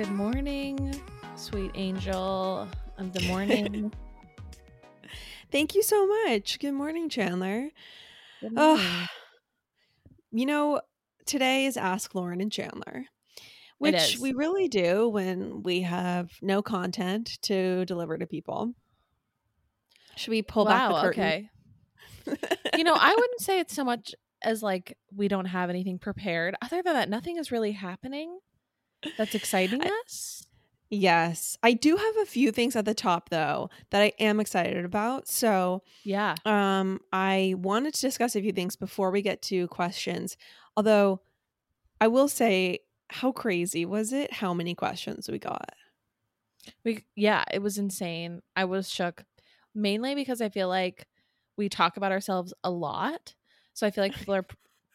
Good morning, sweet angel of the morning. Thank you so much. Good morning, Chandler. Good morning. Oh, you know, today is Ask Lauren and Chandler, which we really do when we have no content to deliver to people. Should we pull back the curtain? Okay. You know, I wouldn't say it's so much as like we don't have anything prepared. Other than that, nothing is really happening that's exciting us. Yes. I do have a few things at the top though that I am excited about. So yeah. I wanted to discuss a few things before we get to questions. Although I will say, how crazy was it how many questions we got? Yeah, it was insane. I was shook. Mainly because I feel like we talk about ourselves a lot, so I feel like people are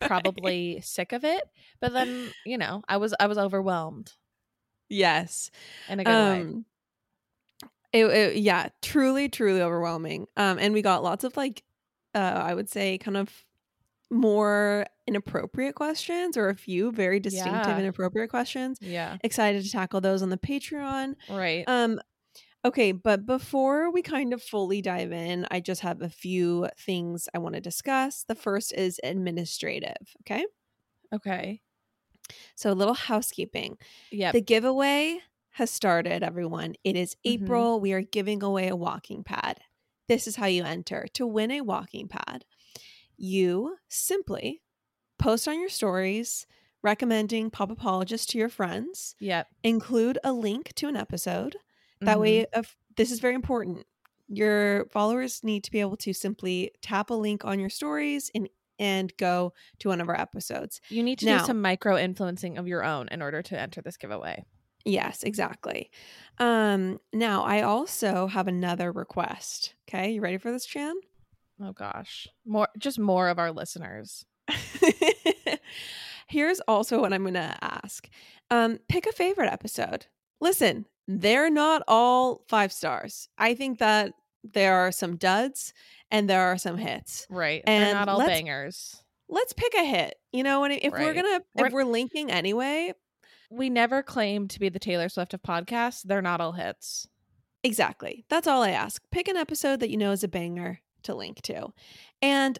probably sick of it. But then, you know, I was overwhelmed. Yes, in a good way. Yeah, truly overwhelming. And we got lots of like, I would say, kind of more inappropriate questions, or a few very distinctive inappropriate questions. Yeah, excited to tackle those on the Patreon. Right. Okay, but before we kind of fully dive in, I just have a few things I want to discuss. The first is administrative, okay? Okay. So a little housekeeping. Yeah. The giveaway has started, everyone. It is April. Mm-hmm. We are giving away a walking pad. This is how you enter. To win a walking pad, you simply post on your stories recommending Pop Apologist to your friends. Yep. Include a link to an episode. That way, this is very important. Your followers need to be able to simply tap a link on your stories and go to one of our episodes. You need to do some micro-influencing of your own in order to enter this giveaway. Yes, exactly. Now, I also have another request. Okay, you ready for this, Chan? Oh, gosh. More of our listeners. Here's also what I'm going to ask. Pick a favorite episode. Listen. They're not all 5 stars. I think that there are some duds and there are some hits. Right. And they're not all bangers. Let's pick a hit. You know, and if we're linking anyway. We never claim to be the Taylor Swift of podcasts. They're not all hits. Exactly. That's all I ask. Pick an episode that you know is a banger to link to. And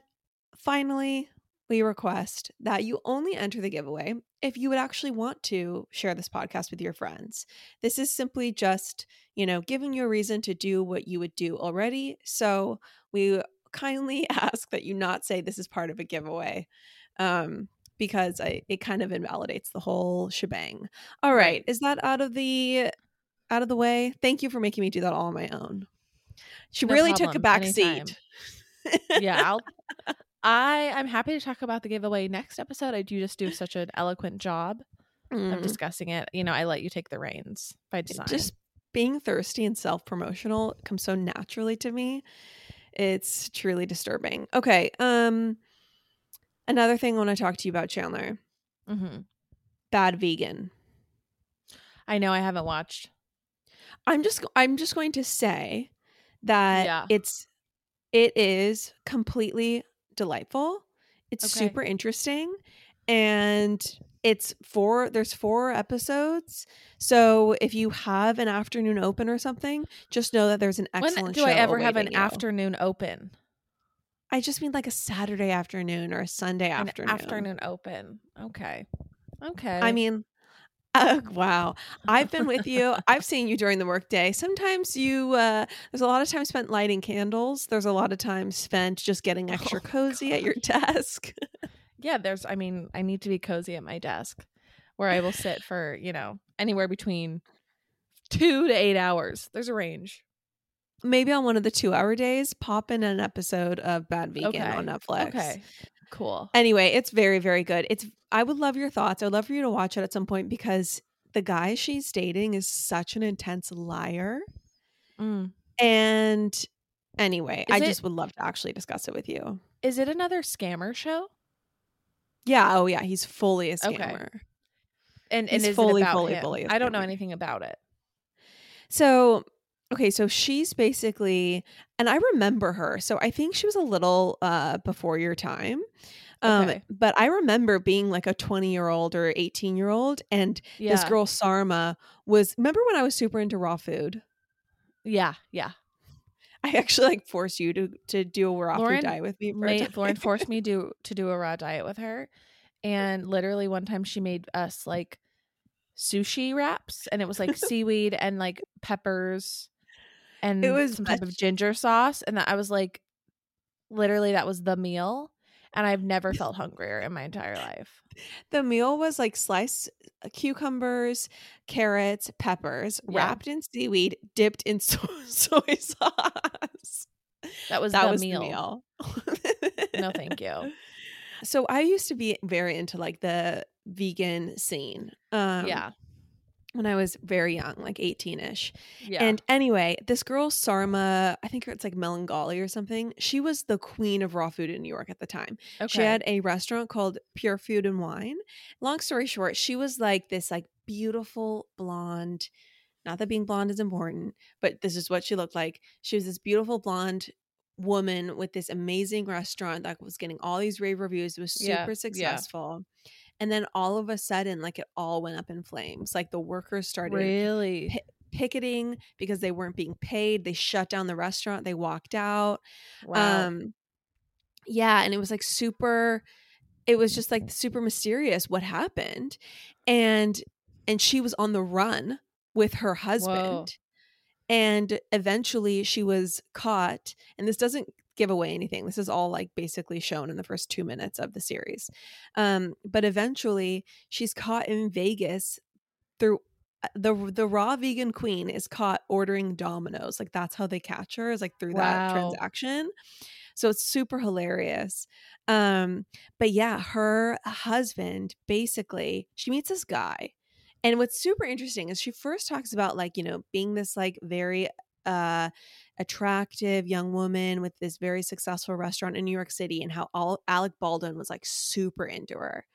finally, we request that you only enter the giveaway if you would actually want to share this podcast with your friends. This is simply just, you know, giving you a reason to do what you would do already. So we kindly ask that you not say this is part of a giveaway, because it kind of invalidates the whole shebang. All right. Is that out of the way? Thank you for making me do that all on my own. She really took a back seat. Yeah. I'm happy to talk about the giveaway next episode. I do just do such an eloquent job of discussing it. You know, I let you take the reins by design. Just being thirsty and self-promotional comes so naturally to me. It's truly disturbing. Okay. Another thing I want to talk to you about, Chandler. Mm-hmm. Bad Vegan. I know I haven't watched. I'm just going to say that it is completely delightful. It's super interesting, and there's 4 episodes, so if you have an afternoon open or something, just know that there's an excellent show. When do I ever have an afternoon open? I just mean like a Saturday afternoon or a Sunday afternoon. Afternoon open. Okay. I mean, wow. I've been with you. I've seen you during the workday. Sometimes there's a lot of time spent lighting candles. There's a lot of time spent just getting extra cozy at your desk. Yeah, I need to be cozy at my desk, where I will sit for, you know, anywhere between 2 to 8 hours. There's a range. Maybe on one of the 2-hour days, pop in an episode of Bad Vegan on Netflix. Okay. Cool. Anyway, it's very, very good. I would love your thoughts. I would love for you to watch it at some point, because the guy she's dating is such an intense liar. Mm. And anyway, I just would love to actually discuss it with you. Is it another scammer show? Yeah. Oh yeah. He's fully a scammer. Okay. And is fully, it about fully, him? Fully. I don't know anything about it. So she's basically, and I remember her. So I think she was a little before your time. Okay. But I remember being like a 20-year-old or 18-year-old, and this girl Sarma was, remember when I was super into raw food? Yeah. Yeah. I actually like forced you to do a raw food diet with me. Lauren forced me to do a raw diet with her. And literally one time she made us like sushi wraps, and it was like seaweed and like peppers and it was some type of ginger sauce. And I was like, literally that was the meal. And I've never felt hungrier in my entire life. The meal was like sliced cucumbers, carrots, peppers, wrapped in seaweed, dipped in soy sauce. That was the meal. No, thank you. So I used to be very into like the vegan scene. When I was very young, like 18-ish. Yeah. And anyway, this girl, Sarma, I think it's like Melangali or something. She was the queen of raw food in New York at the time. Okay. She had a restaurant called Pure Food and Wine. Long story short, she was like this like beautiful blonde. Not that being blonde is important, but this is what she looked like. She was this beautiful blonde woman with this amazing restaurant that was getting all these rave reviews. It was super successful. Yeah. And then all of a sudden, like it all went up in flames. Like the workers started really picketing because they weren't being paid. They shut down the restaurant. They walked out. Wow. And it was like super, it was just like super mysterious what happened. And she was on the run with her husband. Whoa. And eventually she was caught. And this doesn't give away anything. This is all like basically shown in the first 2 minutes of the series. But eventually she's caught in Vegas through the raw vegan queen is caught ordering Domino's. Like that's how they catch her, is like through that transaction. So it's super hilarious. But yeah, her husband, basically she meets this guy. And what's super interesting is she first talks about like, you know, being this like very attractive young woman with this very successful restaurant in New York City, and how Alec Baldwin was like super into her,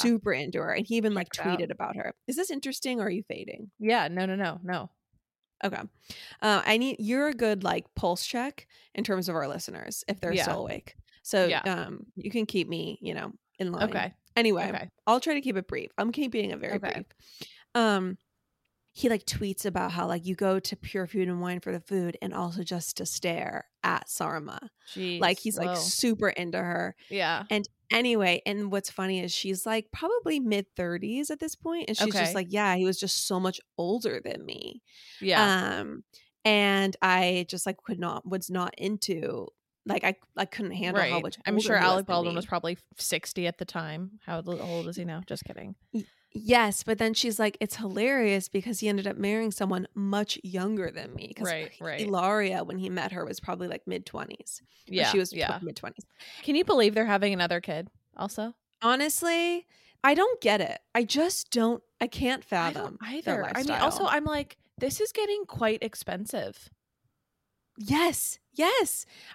super into her, and he even like tweeted about her. Is this interesting, or are you fading? Yeah, no. Okay, you're a good like pulse check in terms of our listeners if they're still awake. So you can keep me, you know, in line. Okay. Anyway, I'll try to keep it brief. I'm keeping it very brief. He like tweets about how like you go to Pure Food and Wine for the food and also just to stare at Sarma. Jeez, like he's like super into her. Yeah. And anyway, and what's funny is she's like probably mid 30s at this point, and she's just like, yeah, he was just so much older than me. Yeah. And I just like was not into, like I couldn't handle how much. I'm sure Alec Baldwin was probably 60 at the time. How old is he now? Just kidding. Yes, but then she's like, it's hilarious because he ended up marrying someone much younger than me. Right. Ilaria, when he met her, was probably like mid-20s. Yeah. She was mid-20s. Can you believe they're having another kid also? Honestly, I don't get it. I just don't. I can't fathom. I don't either. I mean, also, I'm like, this is getting quite expensive. Yes.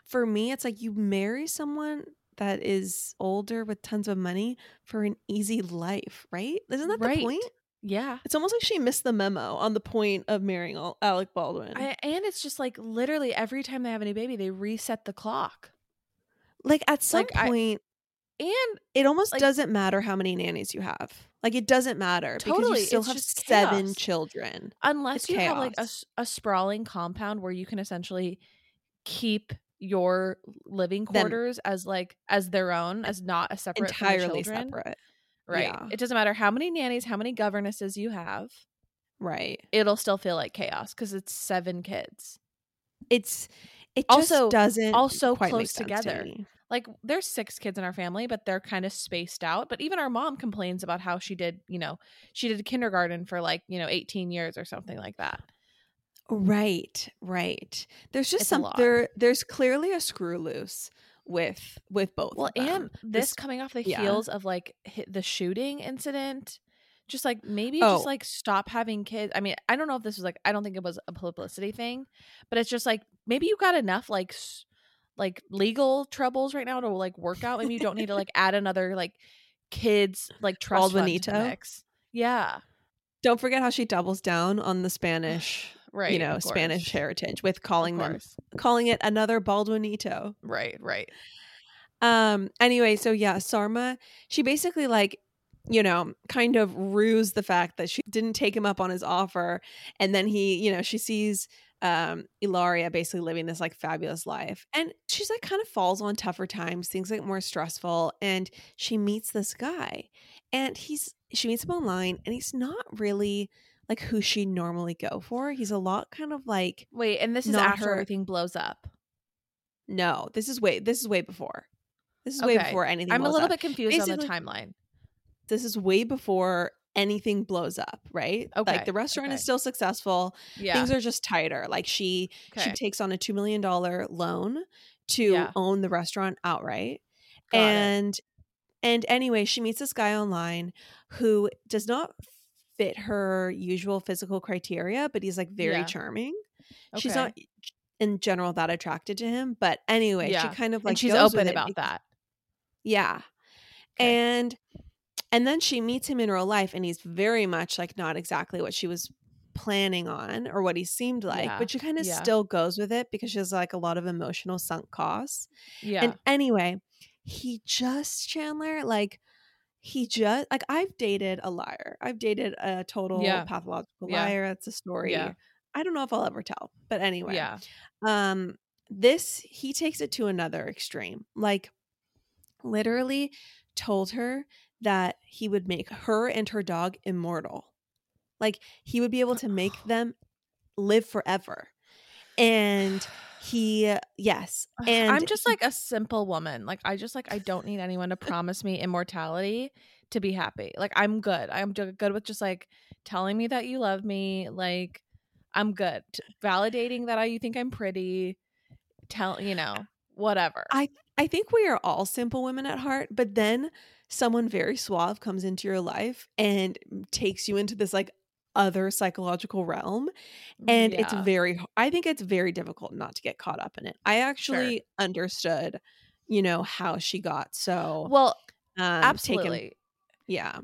For me, it's like you marry someone that is older with tons of money for an easy life, right? Isn't that the point? Yeah. It's almost like she missed the memo on the point of marrying Alec Baldwin. And it's just like literally every time they have a new baby, they reset the clock. Like at some point, and it almost doesn't matter how many nannies you have. Like it doesn't matter because you still have 7 children. Unless you have like a sprawling compound where you can essentially keep your living quarters as like as their own, as not a separate, entirely separate, right? Yeah. It doesn't matter how many nannies, how many governesses you have, right? It'll still feel like chaos because it's 7 kids. It also quite close together. To like there's 6 kids in our family, but they're kind of spaced out. But even our mom complains about how she did kindergarten for like 18 years or something like that. Right. There's just there's clearly a screw loose with both. Well, and this coming off the heels of like the shooting incident, just like maybe just like stop having kids. I mean, I don't know if this was like, I don't think it was a publicity thing, but it's just like maybe you got enough like legal troubles right now to like work out. Maybe you don't need to like add another like kids like trust fund to the mix. Yeah. Don't forget how she doubles down on the Spanish. Right, Spanish heritage with calling it another Baldwinito. Right. Anyway, so yeah, Sarma, she basically like, you know, kind of rues the fact that she didn't take him up on his offer. And then he, you know, she sees Ilaria basically living this like fabulous life. And she's like kind of falls on tougher times, things like more stressful. And she meets this guy and she meets him online and he's not really like who she normally go for. He's a lot kind of like. Wait, and this is after everything blows up. No, this is way before. This is okay. Way before anything blows up. I'm a little bit confused basically, on the timeline. This is way before anything blows up, right? Okay. Like the restaurant is still successful. Yeah. Things are just tighter. Like she takes on a $2 million loan to own the restaurant outright. Got and it. And anyway, she meets this guy online who does not fit her usual physical criteria, but he's like very charming. Okay. She's not in general that attracted to him, but anyway, she kind of like and she's open about that. Yeah. Okay. And then she meets him in real life and he's very much like not exactly what she was planning on or what he seemed like, but she kind of still goes with it because she has like a lot of emotional sunk costs. Yeah. And anyway, he just, Chandler, like he just, like I've dated a liar. I've dated a total pathological liar. That's a story. Yeah. I don't know if I'll ever tell, but anyway, he takes it to another extreme, like literally told her that he would make her and her dog immortal. Like he would be able to make them live forever. And he, yes. And I'm just like a simple woman. Like I just like, I don't need anyone to promise me immortality to be happy. Like I'm good. I'm good with just like telling me that you love me. Like I'm good. Validating that you think I'm pretty. Tell, you know, whatever. I think we are all simple women at heart, but then someone very suave comes into your life and takes you into this like other psychological realm. And it's very difficult not to get caught up in it. I actually understood, you know, how she got so absolutely. Taken. Yeah.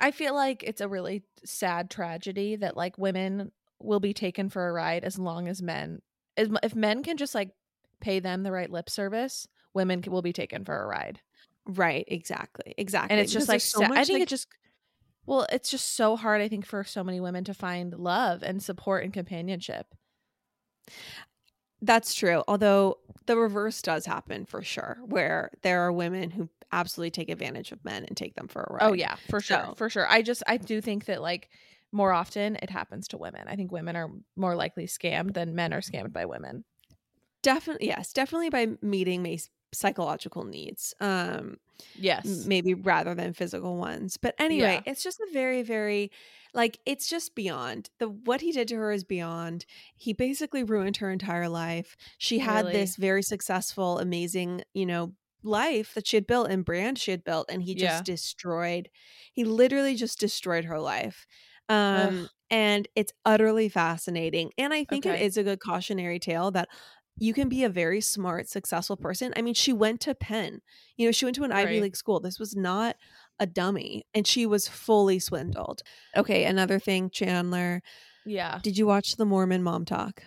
I feel like it's a really sad tragedy that like women will be taken for a ride as long as men, if men can just like pay them the right lip service, women will be taken for a ride. Right, exactly. And it's because just like so much, I think like, it's just so hard, I think, for so many women to find love and support and companionship. That's true. Although the reverse does happen for sure, where there are women who absolutely take advantage of men and take them for a ride. Oh yeah, for sure. I do think that like more often it happens to women. I think women are more likely scammed than men are scammed by women. Definitely, yes, definitely by meeting psychological needs maybe rather than physical ones, but anyway it's just a very, very like it's just beyond what he did to her is beyond. He basically ruined her entire life. She had this very successful, amazing, you know, life that she had built and brand she had built, and he just literally destroyed her life. And it's utterly fascinating, and I think it is a good cautionary tale that you can be a very smart, successful person. I mean, she went to Penn. You know, she went to an Ivy League school. This was not a dummy. And she was fully swindled. Okay, another thing, Chandler. Yeah. Did you watch the Mormon Mom Talk?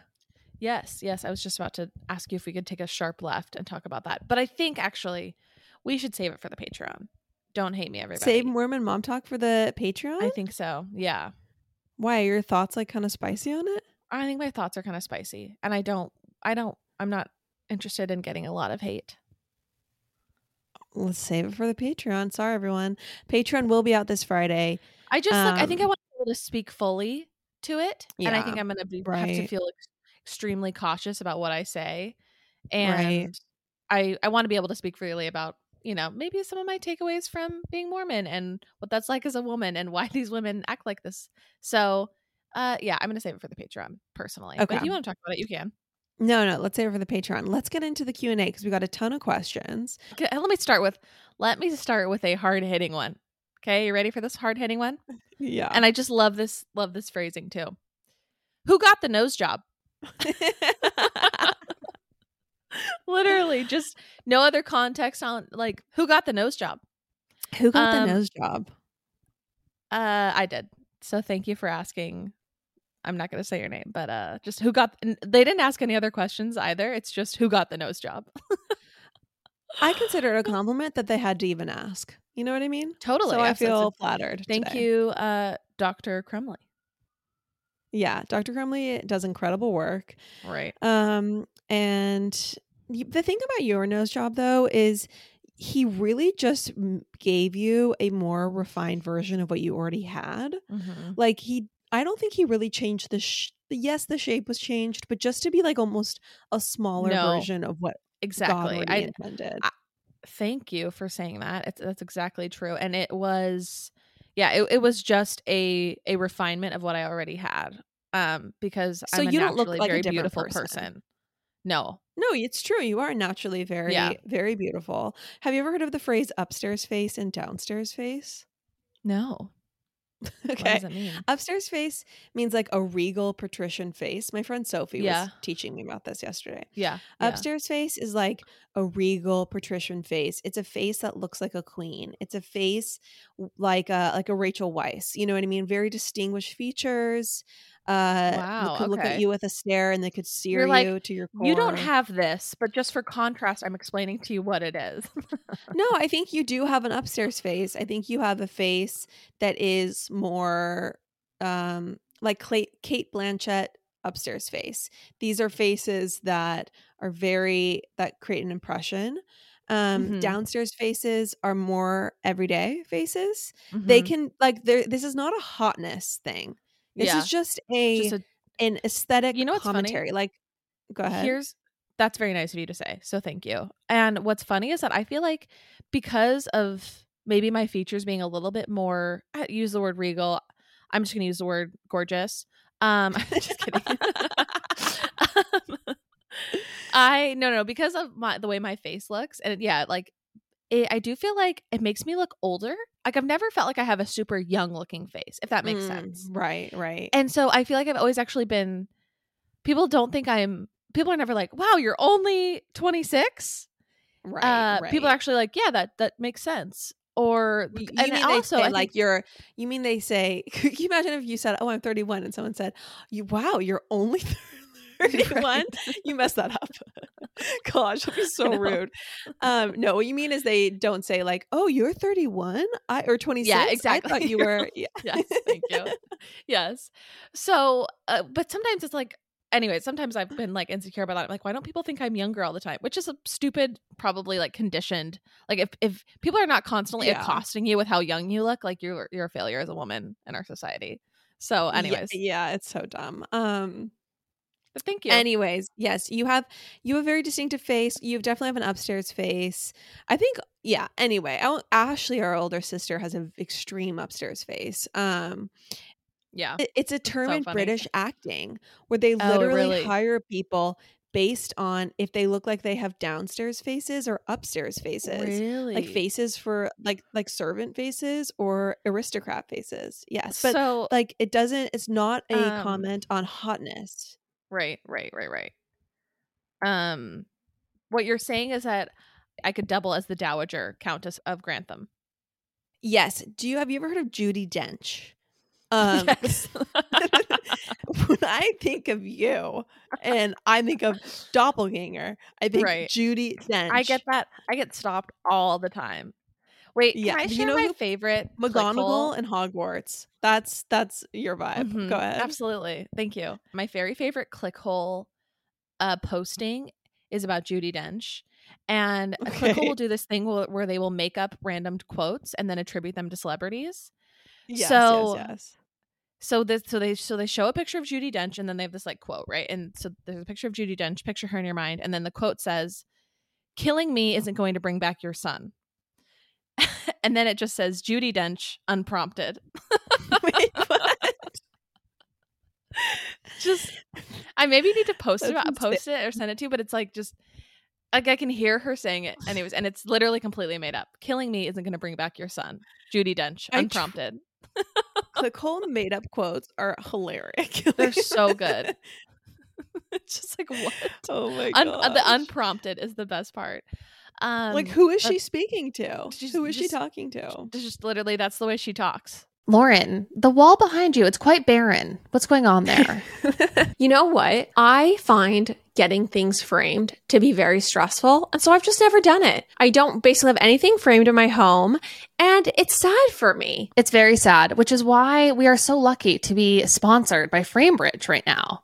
Yes. I was just about to ask you if we could take a sharp left and talk about that. But I think, actually, we should save it for the Patreon. Don't hate me, everybody. Save Mormon Mom Talk for the Patreon? I think so, yeah. Why? Are your thoughts, like, kind of spicy on it? I think my thoughts are kind of spicy. And I'm not interested in getting a lot of hate. Let's save it for the Patreon. Sorry, everyone. Patreon will be out this Friday. I just I think I want people to speak fully to it. Yeah, and I think I'm going to have to feel extremely cautious about what I say. And I want to be able to speak freely about, you know, maybe some of my takeaways from being Mormon and what that's like as a woman and why these women act like this. So I'm going to save it for the Patreon personally. Okay. But if you want to talk about it, you can. No, let's save it for the Patreon. Let's get into the Q&A because we got a ton of questions. Okay, let me start with a hard-hitting one. Okay, you ready for this hard-hitting one? Yeah. And I just love this phrasing too. Who got the nose job? Literally, just no other context on like who got the nose job? Who got the nose job? I did. So thank you for asking. I'm not going to say your name, but just who got, they didn't ask any other questions either. It's just who got the nose job. I consider it a compliment that they had to even ask. You know what I mean? Totally. So I feel flattered. Thank you, Dr. Crumley. Yeah, Dr. Crumley does incredible work. Right. And the thing about Yorno's job, though, is he really just gave you a more refined version of what you already had. Mm-hmm. Like, I don't think he really changed the yes, the shape was changed, but just to be like almost a smaller version of what exactly God intended. Thank you for saying that. That's exactly true. And it was, it was just a refinement of what I already had. Because so I'm a naturally very beautiful person. No, it's true. You are naturally very, very beautiful. Have you ever heard of the phrase upstairs face and downstairs face? No. Okay. What does it mean? Upstairs face means like a regal patrician face. My friend Sophie was teaching me about this yesterday. Yeah. Upstairs face is like a regal patrician face. It's a face that looks like a queen. It's a face like a Rachel Weisz. You know what I mean? Very distinguished features. Could look at you with a stare and they could sear you like, to your core. You don't have this, but just for contrast, I'm explaining to you what it is. No, I think you do have an upstairs face. I think you have a face that is more like Kate Blanchett upstairs face. These are faces that are that create an impression. Downstairs faces are more everyday faces. Mm-hmm. They can this is not a hotness thing. This is just an aesthetic commentary. Funny? Like, go ahead. That's very nice of you to say. So thank you. And what's funny is that I feel like because of maybe my features being a little bit more, I use the word regal. I'm just going to use the word gorgeous. I'm just kidding. Because of the way my face looks and I do feel like it makes me look older. Like, I've never felt like I have a super young looking face, if that makes sense. Right, right. And so I feel like I've always actually been, people are never like, wow, you're only 26. Right, right. People are actually like, yeah, that makes sense. Or, can you imagine if you said, oh, I'm 31 and someone said, wow, you're only 31? Right. You messed that up. Gosh, that'd be so rude. No, what you mean is they don't say like, "Oh, you're 31," or 26. Yeah, exactly. I thought you were. Yeah. Yes, thank you. Yes. So, but sometimes it's like, anyway. Sometimes I've been like insecure about that. I'm like, why don't people think I'm younger all the time? Which is a stupid, probably like conditioned. Like if people are not constantly accosting you with how young you look, like you're a failure as a woman in our society. So, anyways, yeah it's so dumb. Thank you. Anyways, yes, you have a very distinctive face. You definitely have an upstairs face. I think, yeah. Anyway, Ashley, our older sister, has an extreme upstairs face. It's a term in British acting where they literally hire people based on if they look like they have downstairs faces or upstairs faces. Really? Like faces for like servant faces or aristocrat faces. Yes, but so, like it doesn't. It's not a comment on hotness. Right. What you're saying is that I could double as the Dowager Countess of Grantham. Yes. Have you ever heard of Judi Dench? Yes. When I think of you and I think of doppelganger, I think Judi Dench. I get that. I get stopped all the time. Wait, can I share my favorite? McGonagall and Hogwarts. That's your vibe. Mm-hmm. Go ahead. Absolutely. Thank you. My very favorite clickhole posting is about Judi Dench. And a clickhole will do this thing where they will make up random quotes and then attribute them to celebrities. Yes. So they show a picture of Judi Dench and then they have this like quote, right? And so there's a picture of Judi Dench, picture her in your mind, and then the quote says, "Killing me isn't going to bring back your son." And then it just says Judi Dench unprompted. Wait, what? I maybe need to post it or send it to you, but it's like just like I can hear her saying it anyways, and it's literally completely made up. Killing me isn't going to bring back your son. Judi Dench unprompted. Clickhole made up quotes are hilarious. They're so good. It's just like what? Oh my god! The unprompted is the best part. Like who is she speaking to? Who is she talking to? Just literally, that's the way she talks. Lauren, the wall behind you, it's quite barren. What's going on there? You know what? I find getting things framed to be very stressful. And so I've just never done it. I don't basically have anything framed in my home. And it's sad for me. It's very sad, which is why we are so lucky to be sponsored by Framebridge right now.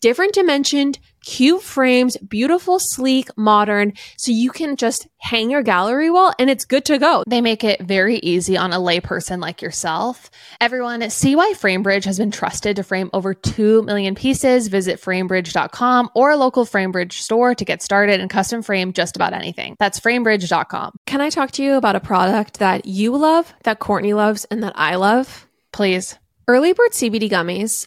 different dimensioned, cute frames, beautiful, sleek, modern, so you can just hang your gallery wall and it's good to go. They make it very easy on a layperson like yourself. Everyone, see why Framebridge has been trusted to frame over 2 million pieces. Visit framebridge.com or a local Framebridge store to get started and custom frame just about anything. That's framebridge.com. Can I talk to you about a product that you love, that Courtney loves, and that I love? Please. Early Bird CBD gummies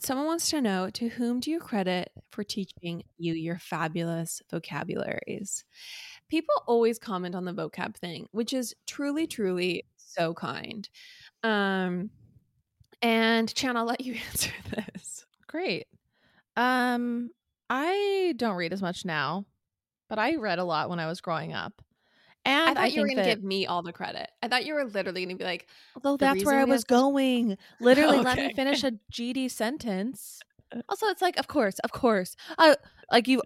Someone wants to know, to whom do you credit for teaching you your fabulous vocabularies? People always comment on the vocab thing, which is truly, truly so kind. And Chan, I'll let you answer this. Great. I don't read as much now, but I read a lot when I was growing up. And I thought you were going to give me all the credit. I thought you were literally going to be like, although that's where I was going. Literally, okay. Let me finish a GD sentence. Also, it's like, of course. Of course you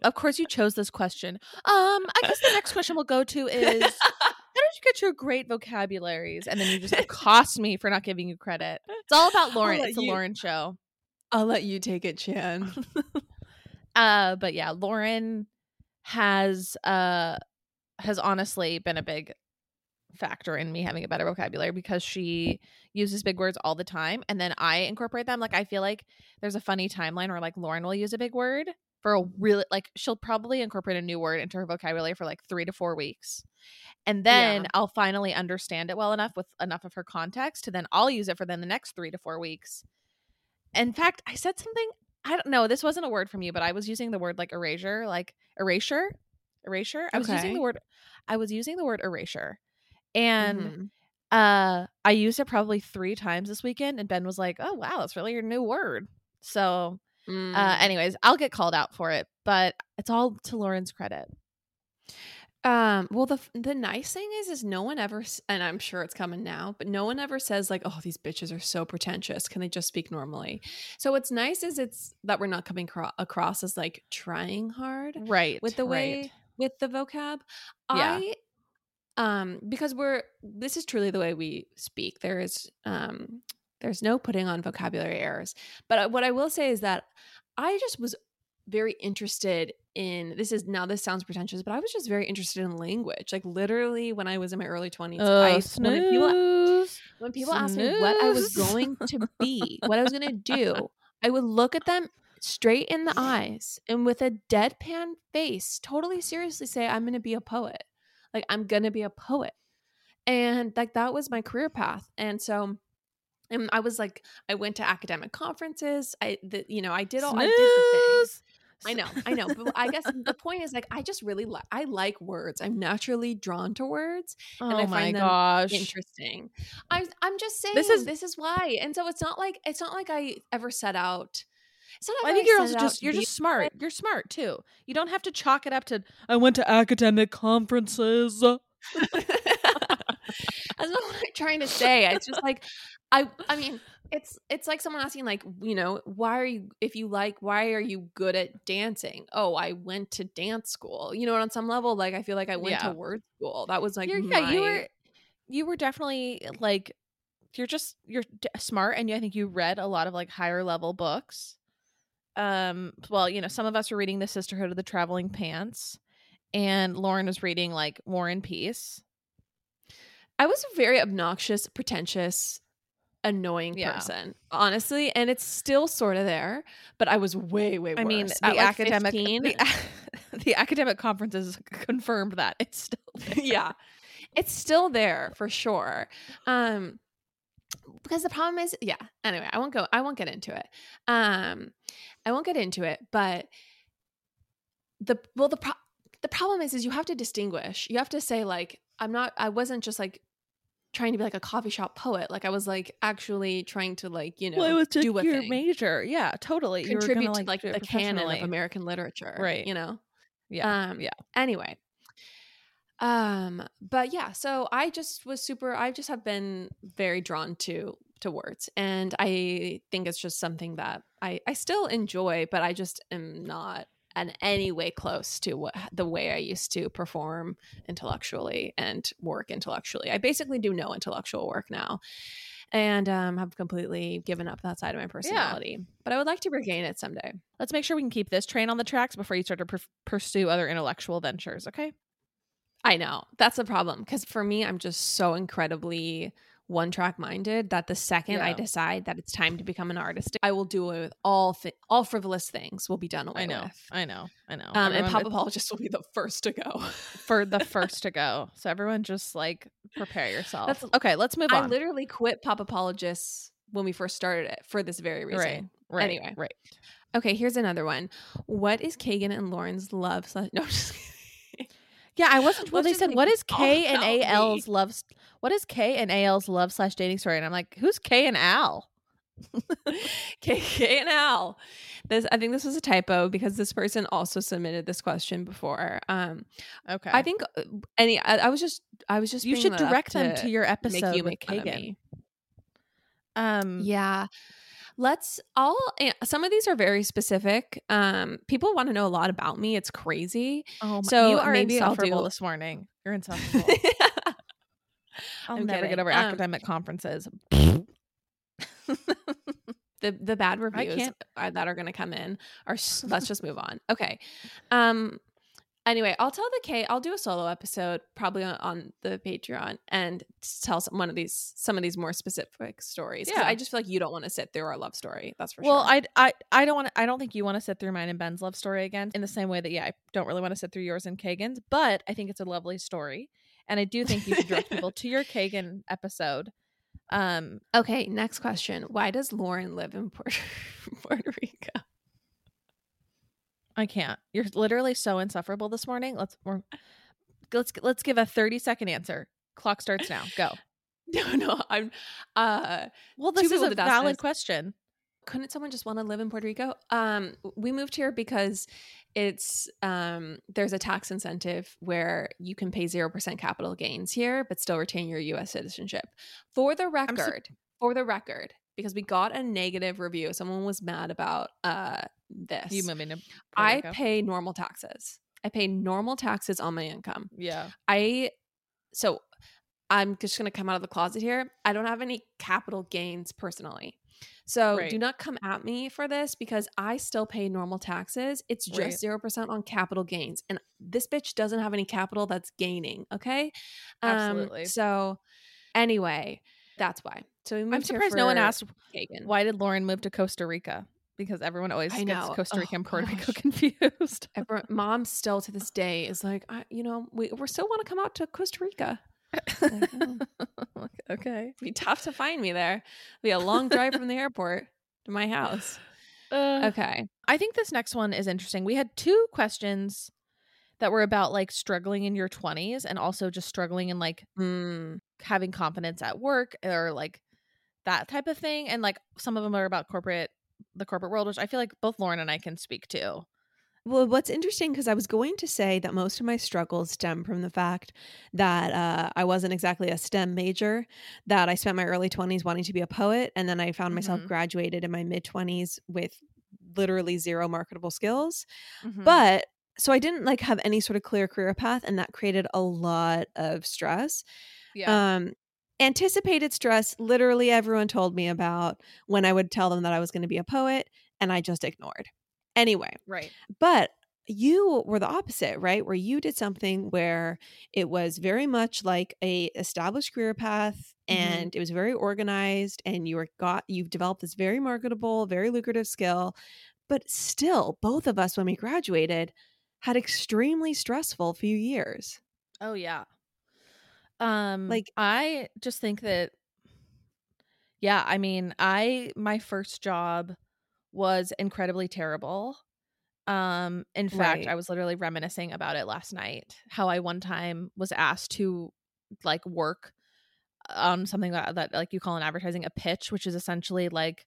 chose this question. I guess the next question we'll go to is, how did you get your great vocabularies? And then you just accost me for not giving you credit. It's all about Lauren. It's a Lauren show. I'll let you take it, Chan. But yeah, Lauren has honestly been a big factor in me having a better vocabulary because she uses big words all the time. And then I incorporate them. Like, I feel like there's a funny timeline where like Lauren will use a big word for a really, like, she'll probably incorporate a new word into her vocabulary for like 3 to 4 weeks. And then yeah. I'll finally understand it well enough with enough of her context to then I'll use it for then the next 3 to 4 weeks. In fact, I said something, I don't know, this wasn't a word from you, but I was using the word like erasure. Erasure. I was using the word erasure. And I used it probably 3 times this weekend, and Ben was like, oh wow, that's really your new word. So anyways, I'll get called out for it, but it's all to Lauren's credit. Well, the nice thing is no one ever, and I'm sure it's coming now, but no one ever says like, oh, these bitches are so pretentious. Can they just speak normally? So what's nice is it's that we're not coming across as like trying hard, right? With the way, with the vocab, yeah. Because this is truly the way we speak. There is, there's no putting on vocabulary errors. But what I will say is that I just was very interested in, this sounds pretentious, but I was just very interested in language. Like literally when I was in my early 20s, when people asked me what I was going to be, what I was going to do, I would look at them straight in the eyes and with a deadpan face, totally seriously say, I'm going to be a poet. Like I'm going to be a poet. And like, that was my career path. And so I was like, I went to academic conferences. I did the things. I know. But I guess the point is like, I just really I like words. I'm naturally drawn to words. And I find them interesting. I'm just saying this is why. And so it's not like I ever set out. I think you're also just smart. You're smart too. You don't have to chalk it up to, I went to academic conferences. That's not what I'm trying to say. It's just like, I mean, it's like someone asking, like, you know, why are you good at dancing? Oh, I went to dance school. You know, and on some level, like, I feel like I went to word school. That was like, you were definitely like, you're smart, and I think you read a lot of like higher level books. Well, you know, some of us were reading The Sisterhood of the Traveling Pants, and Lauren was reading like War and Peace. I was a very obnoxious, pretentious, annoying person, honestly, and it's still sort of there, but I was way worse. I mean, the academic conferences confirmed that it's still there. Yeah, it's still there for sure. Because the problem is, anyway, I won't get into it, but the problem is you have to distinguish. You have to say, like, I wasn't just like trying to be like a coffee shop poet. Like, I was like actually trying to, like, you know, do your thing. Major. Yeah, totally. Contribute to like the canon of American literature. Right. You know? Yeah. Anyway. But yeah, so I just have been very drawn to words, and I think it's just something that I still enjoy, but I just am not in any way close to the way I used to perform intellectually and work intellectually. I basically do no intellectual work now, and have completely given up that side of my personality. Yeah. But I would like to regain it someday. Let's make sure we can keep this train on the tracks before you start to pursue other intellectual ventures. Okay. I know. That's the problem. Because for me, I'm just so incredibly one-track minded that the second I decide that it's time to become an artist, I will do it with all frivolous things will be done away with. I know. And Pop Apologist will be the first to go. So everyone just like prepare yourself. Okay, let's move on. I literally quit Pop Apologist when we first started it for this very reason. Right. Anyway. Right. Okay, here's another one. What is Kagan and Lauren's love? No, I'm just kidding. Yeah, I wasn't. Well, they said, what is K and AL's love / dating story? And I'm like, who's K and Al? K and Al. I think this was a typo because this person also submitted this question before. Okay. I think I was just. You should direct them to your episode with Kagan. Yeah. Some of these are very specific. People want to know a lot about me. It's crazy. Oh, so you are insufferable this morning. You're insufferable. Yeah. I'm never kidding. Get over academic conferences. The bad reviews that are going to come in are. Let's just move on. Okay. Anyway, I'll do a solo episode probably on the Patreon and tell some of these more specific stories. Yeah. I just feel like you don't want to sit through our love story. That's for sure. Well, I don't think you want to sit through mine and Ben's love story again in the same way that, I don't really want to sit through yours and Kagan's, but I think it's a lovely story. And I do think you should direct people to your Kagan episode. Okay. Next question. Why does Lauren live in Puerto Rico? I can't. You're literally so insufferable this morning. Let's give a 30-second answer. Clock starts now. Go. No. I'm. Well, this is a valid question. Couldn't someone just want to live in Puerto Rico? We moved here because it's there's a tax incentive where you can pay 0% capital gains here, but still retain your U.S. citizenship. For the record, because we got a negative review, someone was mad about this. You moving to Puerto Rico? I pay normal taxes on my income. Yeah. So I'm just going to come out of the closet here. I don't have any capital gains personally. So do not come at me for this because I still pay normal taxes. It's just 0% on capital gains. And this bitch doesn't have any capital that's gaining. Okay. Absolutely. So anyway, that's why. So we moved I'm surprised no one asked Kagan. Why did Lauren move to Costa Rica? Because everyone always gets Costa Rica and Puerto Rico confused. Mom still to this day is like, we still want to come out to Costa Rica. Like, okay. It'd be tough to find me there. It'd be a long drive from the airport to my house. Okay. I think this next one is interesting. We had two questions that were about like struggling in your 20s and also just struggling in like having confidence at work or like that type of thing. And like some of them are about the corporate world, which I feel like both Lauren and I can speak to. Well, what's interesting, because I was going to say that most of my struggles stem from the fact that I wasn't exactly a STEM major, that I spent my early 20s wanting to be a poet. And then I found myself graduated in my mid 20s with literally zero marketable skills. But so I didn't like have any sort of clear career path, and that created a lot of stress. Yeah. Anticipated stress. Literally everyone told me about when I would tell them that I was going to be a poet, and I just ignored. Anyway, right. But you were the opposite, right? Where you did something where it was very much like a established career path, and it was very organized, and you've developed this very marketable, very lucrative skill. But still, both of us, when we graduated, had extremely stressful few years. Oh yeah. Like I just think that, yeah. I mean, my first job was incredibly terrible. In fact, I was literally reminiscing about it last night, how I one time was asked to like work on something that like you call in advertising a pitch, which is essentially like,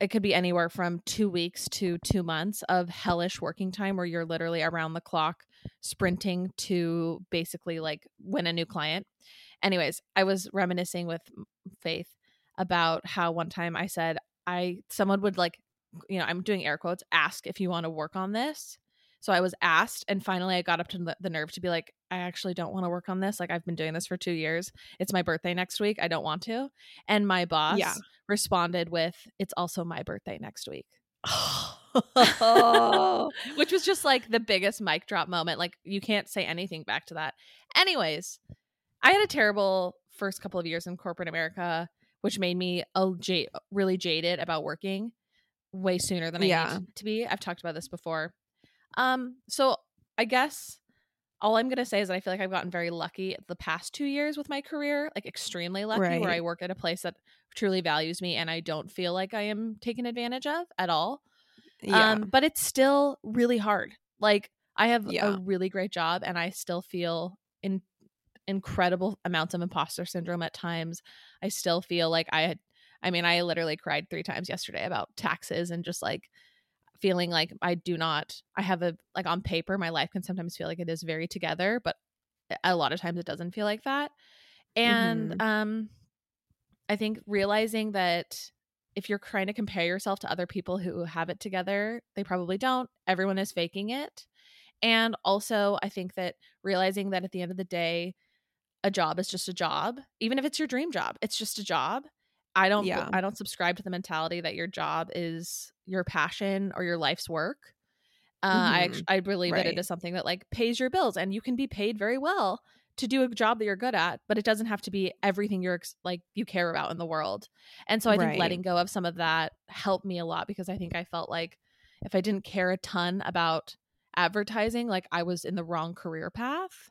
it could be anywhere from 2 weeks to 2 months of hellish working time where you're literally around the clock sprinting to basically like win a new client. Anyways, I was reminiscing with Faith about how one time I said, someone would like, you know, I'm doing air quotes, ask if you want to work on this. So I was asked, and finally I got up to the nerve to be like, I actually don't want to work on this. Like, I've been doing this for 2 years. It's my birthday next week. I don't want to. And my boss responded with, it's also my birthday next week. Which was just like the biggest mic drop moment. Like, you can't say anything back to that. Anyways, I had a terrible first couple of years in corporate America, which made me really jaded about working way sooner than I needed to be. I've talked about this before. So I guess all I'm going to say is that I feel like I've gotten very lucky the past 2 years with my career, like extremely lucky, where I work at a place that truly values me and I don't feel like I am taken advantage of at all. Yeah. But it's still really hard. Like, I have a really great job and I still feel incredible amounts of imposter syndrome at times. I still feel like I literally cried 3 times yesterday about taxes and just like feeling like on paper, my life can sometimes feel like it is very together, but a lot of times it doesn't feel like that. And I think realizing that if you're trying to compare yourself to other people who have it together, they probably don't. Everyone is faking it. And also I think that realizing that at the end of the day, a job is just a job. Even if it's your dream job, it's just a job. I don't subscribe to the mentality that your job is your passion or your life's work. I believe that it is something that like pays your bills, and you can be paid very well to do a job that you're good at, but it doesn't have to be everything you're like you care about in the world. And so I think letting go of some of that helped me a lot, because I think I felt like if I didn't care a ton about advertising, like I was in the wrong career path.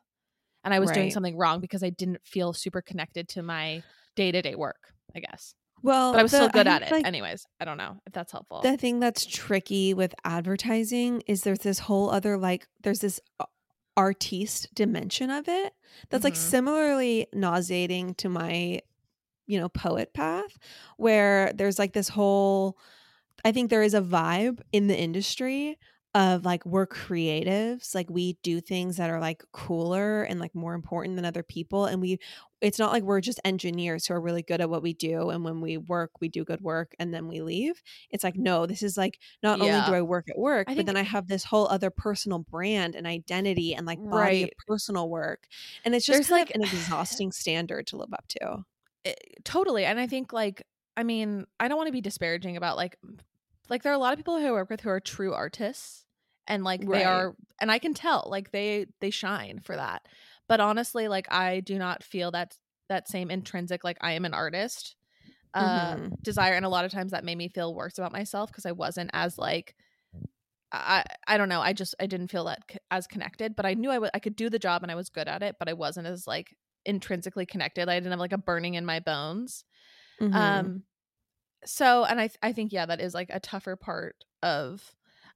And I was doing something wrong because I didn't feel super connected to my day-to-day work, I guess. Well, but I was still good at it. Like, anyways, I don't know if that's helpful. The thing that's tricky with advertising is there's this whole other, like, there's this artiste dimension of it that's like similarly nauseating to my, you know, poet path, where there's like this whole, I think there is a vibe in the industry of like, we're creatives, like we do things that are like cooler and like more important than other people, and it's not like we're just engineers who are really good at what we do, and when we work we do good work and then we leave. It's like, no, this is like, not only do I work at work, but then I have this whole other personal brand and identity and like body of personal work, and it's just there's kind of an exhausting standard to live up to. Totally. And I think like, I mean, I don't want to be disparaging about like there are a lot of people who I work with who are true artists, and like they are, and I can tell like they shine for that. But honestly, like I do not feel that same intrinsic, like I am an artist desire. And a lot of times that made me feel worse about myself, because I wasn't as like, I don't know. I didn't feel that as connected, but I knew I could do the job and I was good at it, but I wasn't as like intrinsically connected. I didn't have like a burning in my bones. So, and I think, yeah, that is like a tougher part of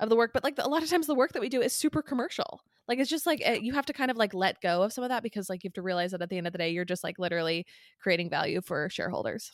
the work, but like a lot of times the work that we do is super commercial. Like, it's just like, you have to kind of like let go of some of that, because like you have to realize that at the end of the day, you're just like literally creating value for shareholders.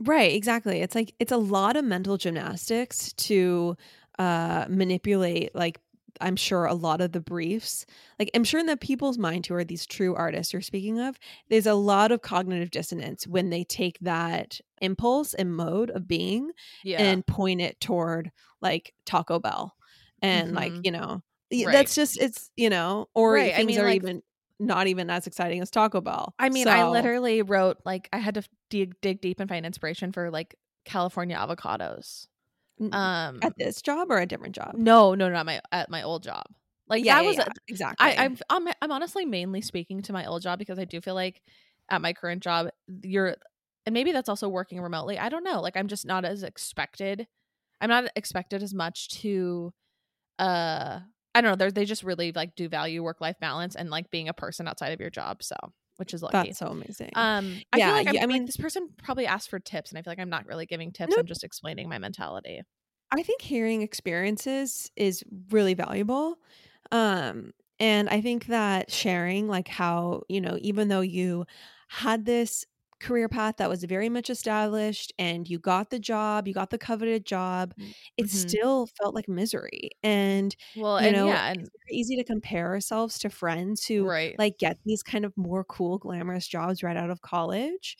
Right. Exactly. It's like, it's a lot of mental gymnastics to manipulate like I'm sure a lot of the briefs, like I'm sure in the people's mind who are these true artists you're speaking of, there's a lot of cognitive dissonance when they take that impulse and mode of being and point it toward like Taco Bell and like, you know, that's just, it's, you know, or things I mean, are like, even not even as exciting as Taco Bell. I mean, so. I literally wrote like, I had to dig deep and find inspiration for like California avocados. At this job or a different job? No, at my old job. Like exactly. I'm honestly mainly speaking to my old job because I do feel like at my current job, and maybe that's also working remotely. I don't know. Like I'm just not as expected. I'm not expected as much to, I don't know. They just really like do value work-life balance and like being a person outside of your job. So, which is lucky. That's so amazing. I feel like I mean, like, this person probably asked for tips and I feel like I'm not really giving tips. No. I'm just explaining my mentality. I think hearing experiences is really valuable. And I think that sharing like how, you know, even though you had this career path that was very much established and you got the job, you got the coveted job, it still felt like misery. And, it's very easy to compare ourselves to friends who like get these kind of more cool, glamorous jobs right out of college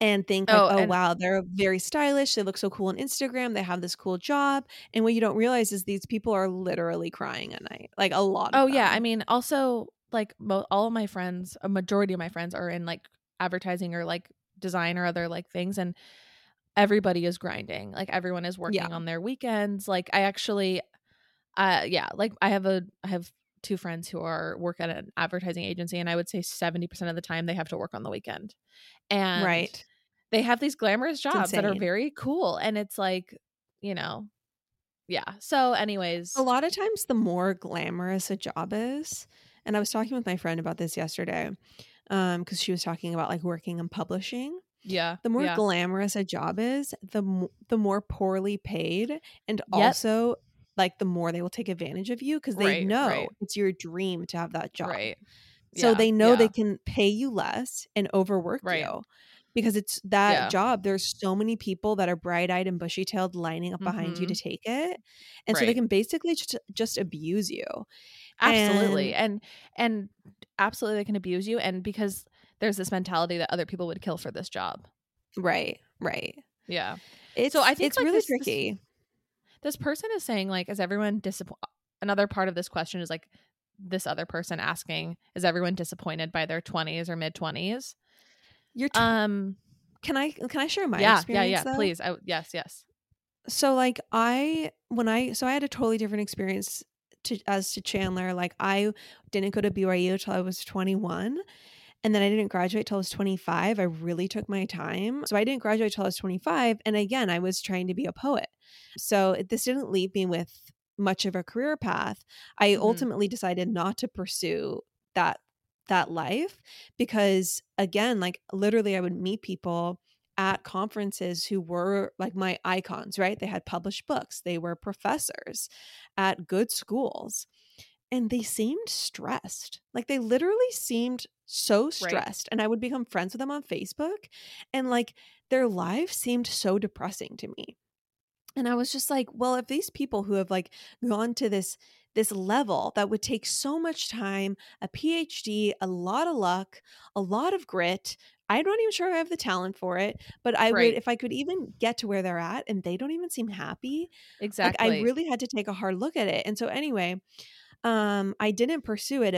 and think, wow, they're very stylish. They look so cool on Instagram. They have this cool job. And what you don't realize is these people are literally crying at night, like a lot of them. Yeah. I mean, also like all of my friends, a majority of my friends are in like advertising or like design or other like things, and everybody is grinding, like everyone is working on their weekends. Like I actually like I have two friends who work at an advertising agency, and I would say 70% of the time they have to work on the weekend, and they have these glamorous jobs that are very cool, and it's like, you know, so anyways, a lot of times the more glamorous a job is, and I was talking with my friend about this yesterday, because she was talking about like working in publishing. The more glamorous a job is, the more poorly paid, and also like the more they will take advantage of you, because they know it's your dream to have that job. So they know they can pay you less and overwork you, because it's that job. There's so many people that are bright-eyed and bushy-tailed lining up behind you to take it, and so they can basically just abuse you. Absolutely. And absolutely they can abuse you, and because there's this mentality that other people would kill for this job. Right. Yeah. So I think it's like really tricky. This person is saying like, is everyone disappointed? Another part of this question is like this other person asking, is everyone disappointed by their 20s or mid-20s? Can I share my experience? Yeah, please. Yes. So like I had a totally different experience as to Chandler. Like I didn't go to BYU till I was 21, and then I didn't graduate till I was 25. I really took my time. So I didn't graduate till I was 25, and again, I was trying to be a poet. So this didn't leave me with much of a career path. I ultimately decided not to pursue that life, because again, like literally I would meet people at conferences who were like my icons, right? They had published books. They were professors at good schools, and they seemed stressed. Like they literally seemed so stressed. And I would become friends with them on Facebook, and like their lives seemed so depressing to me. And I was just like, well, if these people who have like gone to this level that would take so much time, a PhD, a lot of luck, a lot of grit, I'm not even sure I have the talent for it, but I would, if I could even get to where they're at, and they don't even seem happy. Exactly. Like I really had to take a hard look at it. And so anyway, I didn't pursue it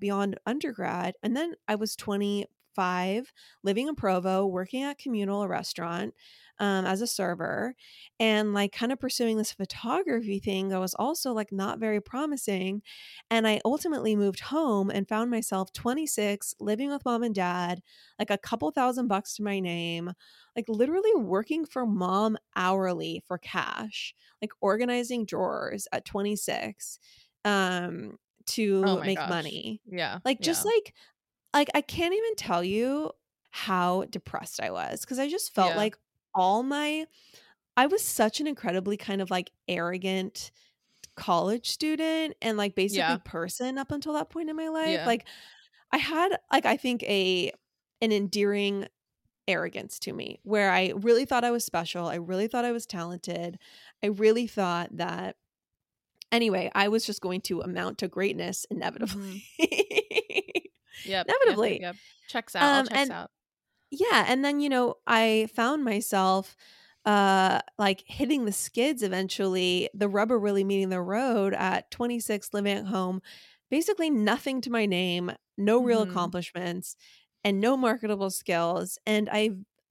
beyond undergrad. And then I was 25, living in Provo, working at communal restaurant as a server, and like kind of pursuing this photography thing that was also like not very promising. And I ultimately moved home and found myself 26, living with mom and dad, like a couple $1,000 to my name, like literally working for mom hourly for cash, like organizing drawers at 26 to make money. Yeah. Like just like I can't even tell you how depressed I was, because I just felt like I was such an incredibly kind of like arrogant college student, and like basically person up until that point in my life. Like I had like, I think an endearing arrogance to me, where I really thought I was special. I really thought I was talented. I really thought that Anyway, I was just going to amount to greatness inevitably. Yep, inevitably. Yep. Checks out. All checks out. Yeah. And then, you know, I found myself like hitting the skids eventually, the rubber really meeting the road at 26, living at home, basically nothing to my name, no real accomplishments and no marketable skills.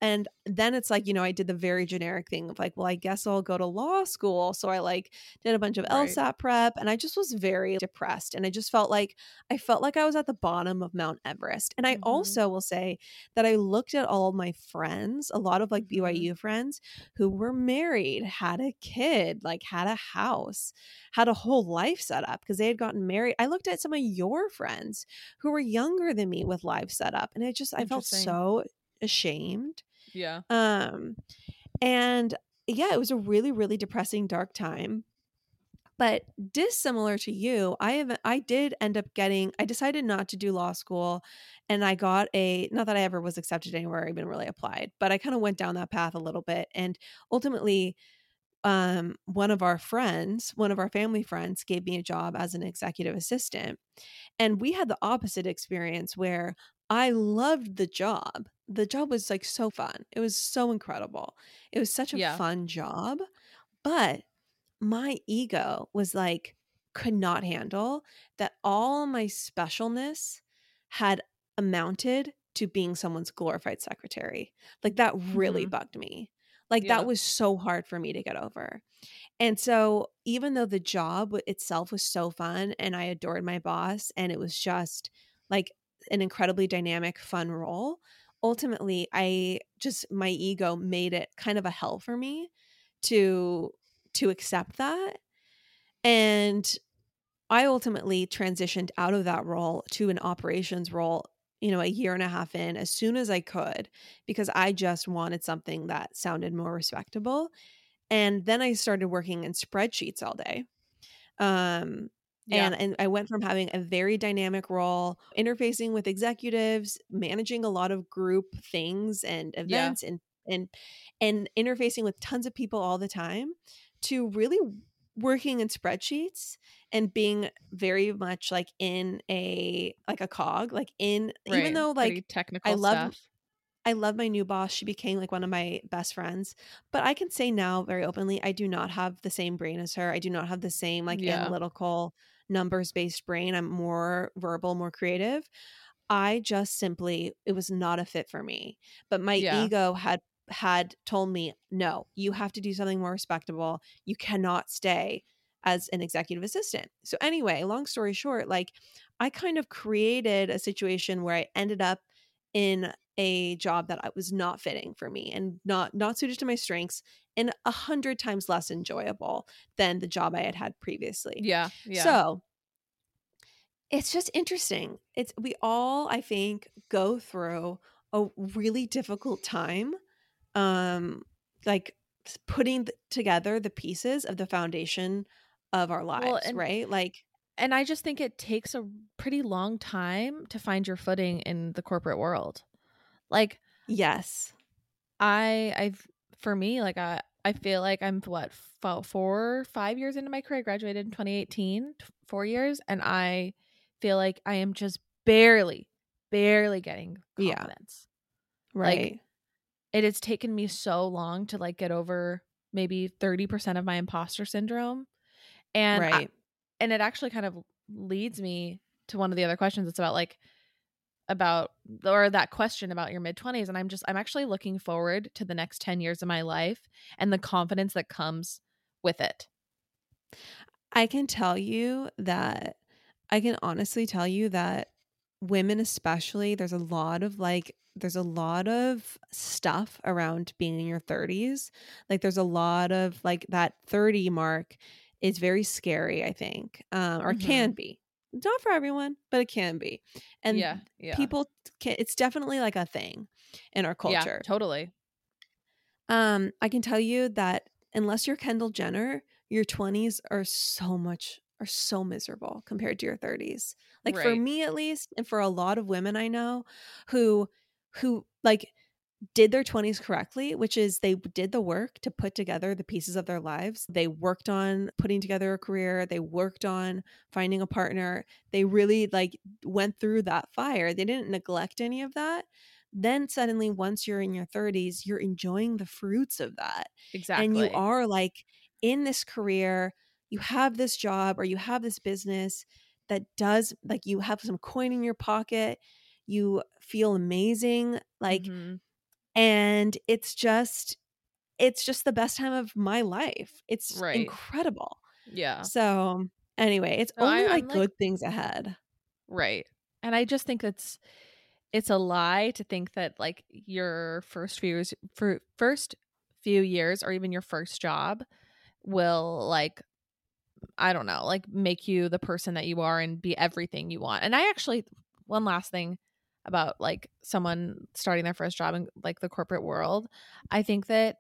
And then it's like, you know, I did the very generic thing of like, well, I guess I'll go to law school. So I like did a bunch of LSAT prep and I just was very depressed. And I just felt like, I was at the bottom of Mount Everest. And I also will say that I looked at all of my friends, a lot of like BYU friends who were married, had a kid, like had a house, had a whole life set up because they had gotten married. I looked at some of your friends who were younger than me with lives set up. And I just, I felt so ashamed. Yeah. And yeah, it was a really, really depressing, dark time. But dissimilar to you, I did end up getting, I decided not to do law school and I got not that I ever was accepted anywhere or even really applied, but I kind of went down that path a little bit. And ultimately, one of our family friends gave me a job as an executive assistant. And we had the opposite experience where I loved the job. The job was like so fun. It was so incredible. It was such a fun job, but my ego was like, could not handle that all my specialness had amounted to being someone's glorified secretary. Like that really bugged me. Like that was so hard for me to get over. And so even though the job itself was so fun and I adored my boss and it was just like an incredibly dynamic, fun role, ultimately my ego made it kind of a hell for me to accept that. And I ultimately transitioned out of that role to an operations role, you know, a year and a half in, as soon as I could, because I just wanted something that sounded more respectable. And then I started working in spreadsheets all day. Yeah. And I went from having a very dynamic role, interfacing with executives, managing a lot of group things and events and interfacing with tons of people all the time to really working in spreadsheets and being very much like in a cog, like in, even though like pretty technical stuff. I love my new boss. She became like one of my best friends, but I can say now very openly, I do not have the same brain as her. I do not have the same like analytical numbers-based brain. I'm more verbal, more creative. I just simply, it was not a fit for me, but my ego had told me, no, you have to do something more respectable. You cannot stay as an executive assistant. So anyway, long story short, like I kind of created a situation where I ended up in a job that was not fitting for me and not suited to my strengths and 100 times less enjoyable than the job I had previously. Yeah. So it's just interesting. We all, I think, go through a really difficult time, like putting together the pieces of the foundation of our lives, right? Like, and I just think it takes a pretty long time to find your footing in the corporate world. Like, yes, I feel like I'm 4 or 5 years into my career. I graduated in 2018, 4 years. And I feel like I am just barely getting confidence. Yeah. Right. Like, it has taken me so long to like get over maybe 30% of my imposter syndrome. And, and it actually kind of leads me to one of the other questions. It's about that question about your mid-20s. And I'm actually looking forward to the next 10 years of my life and the confidence that comes with it. I can tell you that, I can honestly tell you that women especially, there's a lot of stuff around being in your 30s. Like there's a lot of like that 30 mark is very scary, I think, or can be. Not for everyone, but it can be. And people can, it's definitely like a thing in our culture. Yeah, totally. I can tell you that unless you're Kendall Jenner, your 20s are so miserable compared to your 30s. Like for me at least, and for a lot of women I know who like did their 20s correctly, which is they did the work to put together the pieces of their lives. They worked on putting together a career. They worked on finding a partner. They really like went through that fire. They didn't neglect any of that. Then suddenly, once you're in your 30s, you're enjoying the fruits of that. Exactly. And you are like in this career, you have this job or you have this business that does like you have some coin in your pocket. You feel amazing. Like, and it's just the best time of my life. It's incredible. Yeah. So anyway, it's only good things ahead. Right. And I just think it's a lie to think that like your first few years or even your first job will like, I don't know, like make you the person that you are and be everything you want. And I actually, one last thing about like someone starting their first job in like the corporate world. I think that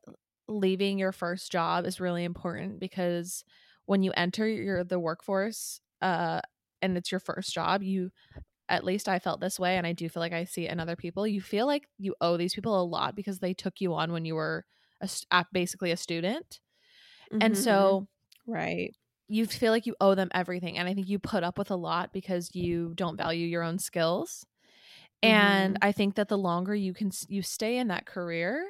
leaving your first job is really important because when you enter the workforce and it's your first job, you, at least I felt this way and I do feel like I see it in other people, you feel like you owe these people a lot because they took you on when you were basically a student. Mm-hmm. And so you feel like you owe them everything. And I think you put up with a lot because you don't value your own skills. And I think that the longer you stay in that career,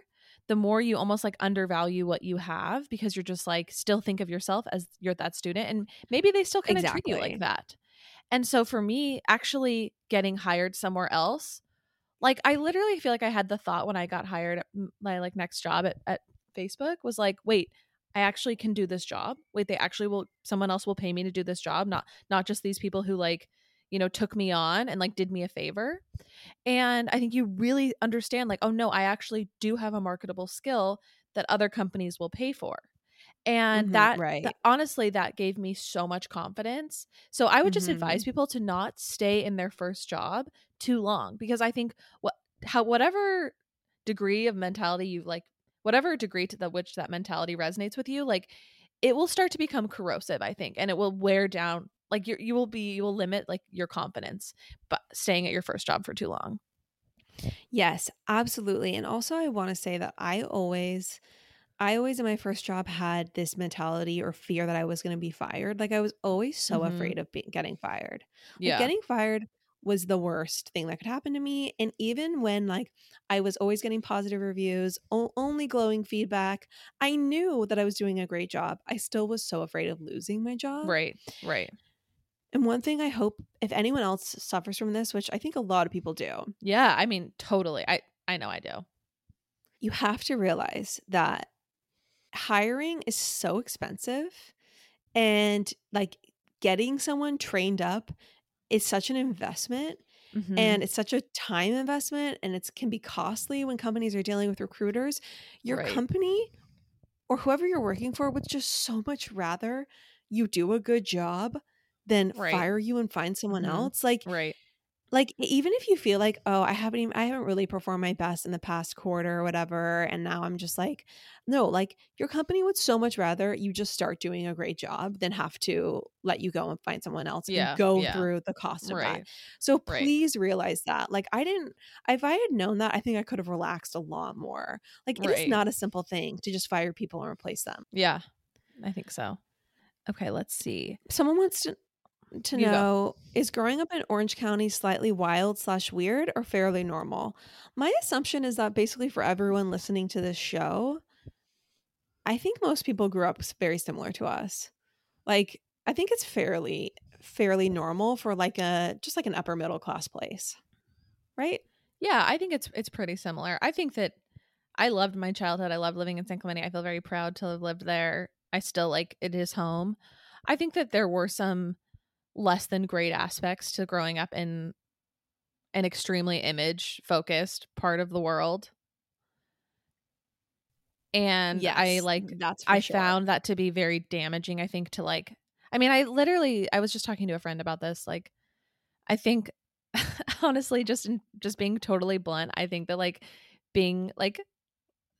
the more you almost like undervalue what you have because you're just like still think of yourself as you're that student. And maybe they still kind of treat you like that. And so for me, actually getting hired somewhere else, like I literally feel like I had the thought when I got hired at my like next job at Facebook was like, wait, I actually can do this job. Wait, they actually will, someone else will pay me to do this job. Not just these people who like, you know, took me on and like did me a favor. And I think you really understand like, oh no, I actually do have a marketable skill that other companies will pay for. And honestly, that gave me so much confidence. So I would just advise people to not stay in their first job too long, because I think whatever degree of mentality you like, whatever degree to which that mentality resonates with you, like it will start to become corrosive, I think, and it will wear down. Like you will limit like your confidence, but staying at your first job for too long. Yes, absolutely. And also, I want to say that I always in my first job had this mentality or fear that I was going to be fired. Like I was always so afraid of getting fired. Yeah. Like, getting fired was the worst thing that could happen to me. And even when like I was always getting positive reviews, only glowing feedback, I knew that I was doing a great job. I still was so afraid of losing my job. Right. And one thing I hope if anyone else suffers from this, which I think a lot of people do. Yeah. I mean, totally. I know I do. You have to realize that hiring is so expensive, and like getting someone trained up is such an investment, and it's such a time investment, and it can be costly when companies are dealing with recruiters. Your company or whoever you're working for would just so much rather you do a good job than fire you and find someone else. Like even if you feel like, oh, I haven't really performed my best in the past quarter or whatever, and now I'm just like, no, like your company would so much rather you just start doing a great job than have to let you go and find someone else and go through the cost of that. So please realize that. Like if I had known that, I think I could have relaxed a lot more. Like it is not a simple thing to just fire people and replace them. Yeah, I think so. Okay, let's see. Someone wants to know, is growing up in Orange County slightly wild / weird or fairly normal? My assumption is that basically for everyone listening to this show, I think most people grew up very similar to us. Like, I think it's fairly normal for like an upper middle class place, right? Yeah, I think it's pretty similar. I think that I loved my childhood. I loved living in San Clemente. I feel very proud to have lived there. I still like it is home. I think that there were some less than great aspects to growing up in an extremely image focused part of the world. And I found that to be very damaging, I think, to like, I mean, I was just talking to a friend about this. Like, I think honestly, just being totally blunt, I think that like being like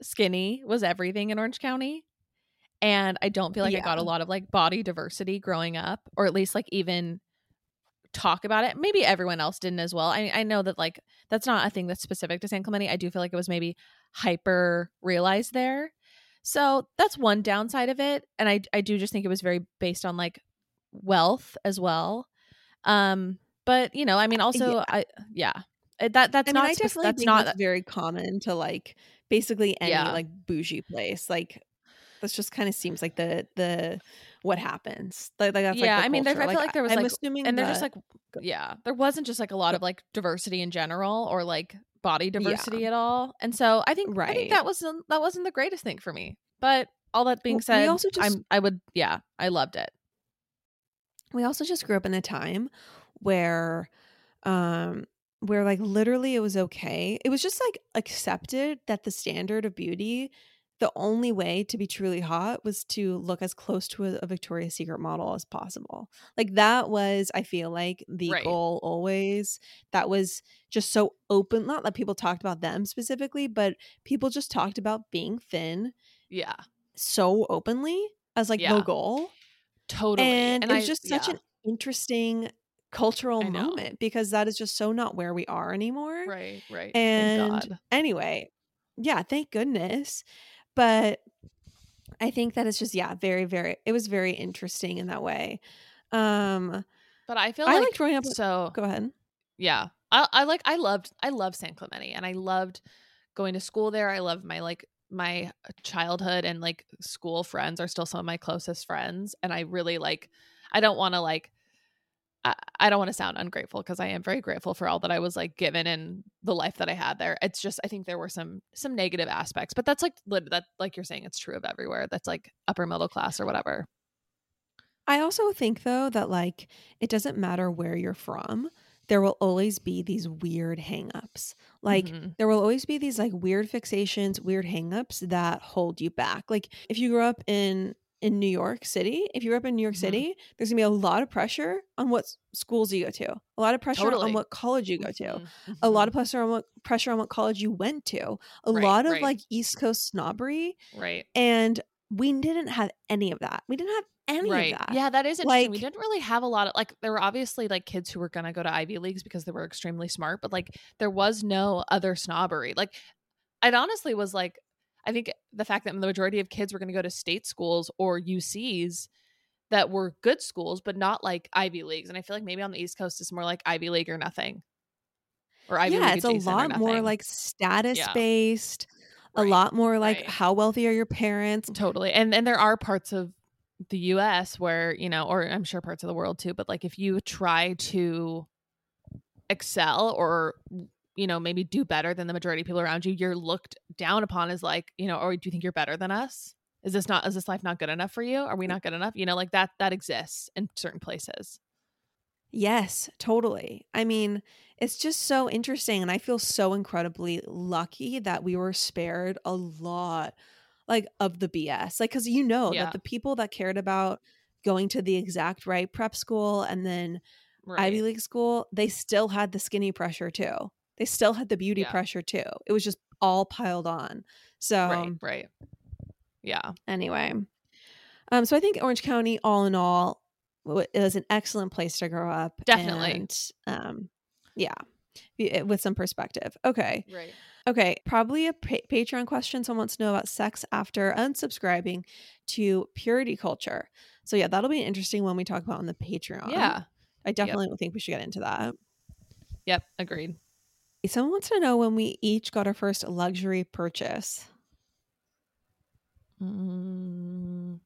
skinny was everything in Orange County. And I don't feel like I got a lot of like body diversity growing up, or at least like even talk about it. Maybe everyone else didn't as well. I know that like that's not a thing that's specific to San Clemente. I do feel like it was maybe hyper realized there. So that's one downside of it. And I do just think it was very based on like wealth as well. But you know, I mean, also, that's very common to like basically any like bougie place. Like this just kind of seems like the what happens. Like that's like the I mean, culture. I feel like there was there wasn't just like a lot of like diversity in general or like body diversity at all. And so I think I think that wasn't the greatest thing for me. But all that being said, I loved it. We also just grew up in a time where like literally it was okay. It was just like accepted that the standard of beauty, the only way to be truly hot was to look as close to a Victoria's Secret model as possible. Like that was, I feel like, the goal always. That was just so open. Not that people talked about them specifically, but people just talked about being thin. Yeah. So openly as like the goal. Totally. And it was just such an interesting cultural moment because that is just so not where we are anymore. Right. And thank God. Anyway, thank goodness. But I think that it's just, very, very, it was very interesting in that way. But I feel like growing up. So go ahead. Yeah. I love San Clemente and I loved going to school there. I loved my childhood and like school friends are still some of my closest friends. And I really I don't want to sound ungrateful because I am very grateful for all that I was like given in the life that I had there. It's just, I think there were some negative aspects, but that's like that, like you're saying, it's true of everywhere. That's like upper middle class or whatever. I also think though that like it doesn't matter where you're from, there will always be these weird hangups. Like there will always be these like weird fixations, weird hangups that hold you back. Like if you grew up in New York City, there's gonna be a lot of pressure on what schools you go to, a lot of pressure on what college you go to, a lot of pressure on what college you went to, a lot of like East Coast snobbery, and we didn't have any of that. Yeah, that is interesting. Like, we didn't really have a lot of like, there were obviously like kids who were gonna go to Ivy Leagues because they were extremely smart, but like there was no other snobbery. Like it honestly was like, I think the fact that the majority of kids were going to go to state schools or UCs that were good schools, but not like Ivy Leagues. And I feel like maybe on the East Coast, it's more like Ivy League or nothing. Or Ivy League adjacent or nothing. Yeah, it's a lot more like status-based, a lot more like how wealthy are your parents. Totally. And there are parts of the US where, you know, or I'm sure parts of the world too, but like if you try to excel or you know, maybe do better than the majority of people around you, you're looked down upon as like, you know, or do you think you're better than us? Is this life not good enough for you? Are we not good enough? You know, like that exists in certain places. Yes, totally. I mean, it's just so interesting. And I feel so incredibly lucky that we were spared a lot like of the BS, like, cause you know, that the people that cared about going to the exact right prep school and then Ivy League school, they still had the skinny pressure too. They still had the beauty pressure too. It was just all piled on. So yeah. Anyway, so I think Orange County, all in all, it was an excellent place to grow up. Definitely. And, with some perspective. Okay. Right. Okay. Probably a Patreon question. Someone wants to know about sex after unsubscribing to purity culture. So yeah, that'll be an interesting one we talk about on the Patreon. Yeah. I definitely think we should get into that. Yep. Agreed. Someone wants to know when we each got our first luxury purchase. You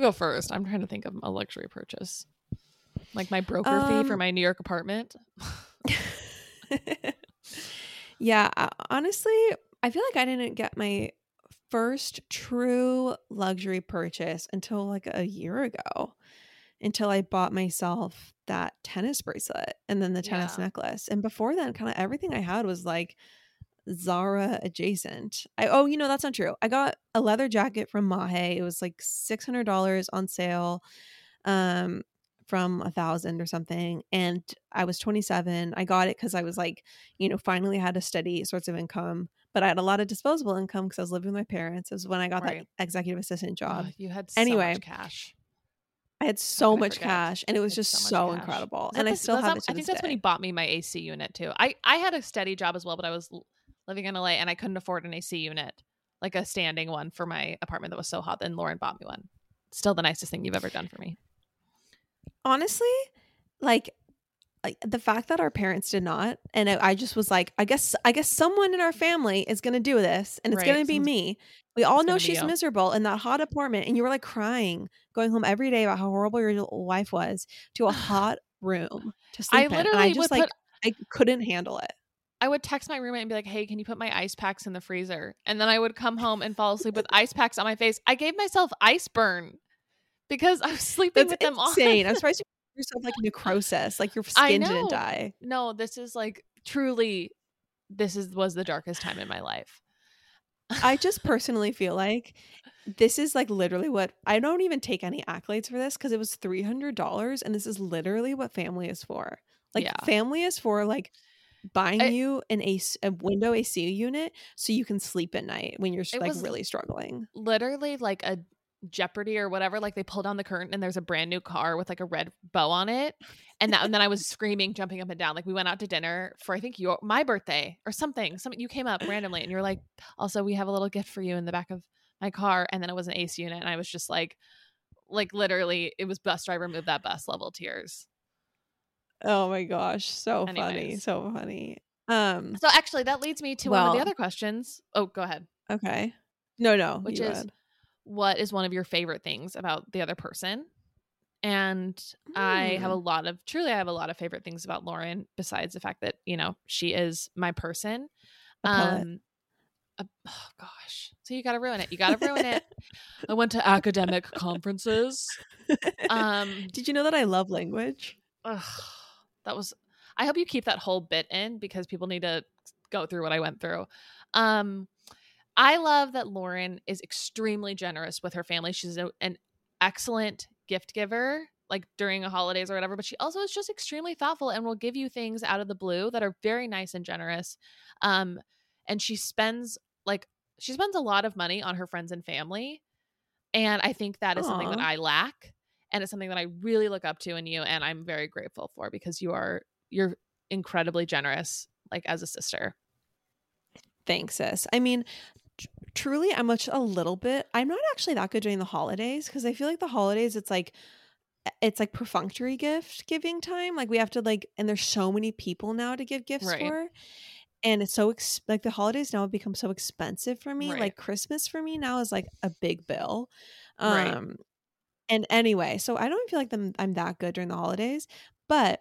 go first. I'm trying to think of a luxury purchase. Like my broker fee for my New York apartment. Yeah. Honestly, I feel like I didn't get my first true luxury purchase until like a year ago. Until I bought myself that tennis bracelet and then the tennis necklace. And before then, kind of everything I had was like Zara adjacent. That's not true. I got a leather jacket from Mahé. It was like $600 on sale from 1,000 or something. And I was 27. I got it because I was like, you know, finally had a steady source of income. But I had a lot of disposable income because I was living with my parents. It was when I got that executive assistant job. You had so much cash. I had so much cash, and it was just so incredible. And I still have it to this day. I think that's when he bought me my AC unit too. I had a steady job as well, but I was living in LA and I couldn't afford an AC unit, like a standing one for my apartment that was so hot. Then Lauren bought me one. Still the nicest thing you've ever done for me. Honestly, like the fact that our parents did not, and I just was like, I guess someone in our family is going to do this, and it's going to be me. We all know she's miserable in that hot apartment, and you were like crying, going home every day about how horrible your life was, to a hot room to sleep in. And I just I couldn't handle it. I would text my roommate and be like, hey, can you put my ice packs in the freezer? And then I would come home and fall asleep with ice packs on my face. I gave myself ice burn because I was sleeping with them on. I'm surprised you gave yourself like necrosis, like your skin didn't die. No, this is like truly, was the darkest time in my life. I just personally feel like this is like literally what, I don't even take any accolades for this because it was $300, and this is literally what family is for. Like family is for like buying you an a window AC unit so you can sleep at night when you're like really struggling. Literally like a Jeopardy or whatever, like they pull down the curtain and there's a brand new car with like a red bow on it, and that and then I was screaming, jumping up and down. Like we went out to dinner for I think my birthday or something you came up randomly and you're like, also we have a little gift for you in the back of my car, and then it was an AC unit, and I was just like literally it was bus driver move that bus level tears. Oh my gosh, so funny. So actually that leads me to one of the other questions. Oh, go ahead. Okay. No, which is had. What is one of your favorite things about the other person? And I have a lot of favorite things about Lauren, besides the fact that, you know, she is my person. Oh gosh. So you got to ruin it. I went to academic conferences. Did you know that I love language? Ugh, I hope you keep that whole bit in because people need to go through what I went through. I love that Lauren is extremely generous with her family. She's an excellent gift giver, like during the holidays or whatever, but she also is just extremely thoughtful and will give you things out of the blue that are very nice and generous. And she spends a lot of money on her friends and family. And I think that is something that I lack. And it's something that I really look up to in you. And I'm very grateful for, because you're incredibly generous, like as a sister. Thanks, sis. I mean, truly, I'm not actually that good during the holidays, because I feel like the holidays it's like perfunctory gift giving time. Like we have to and there's so many people now to give gifts for, and it's so like the holidays now have become so expensive for me. Like Christmas for me now is like a big bill. And anyway, so I don't feel like I'm that good during the holidays, but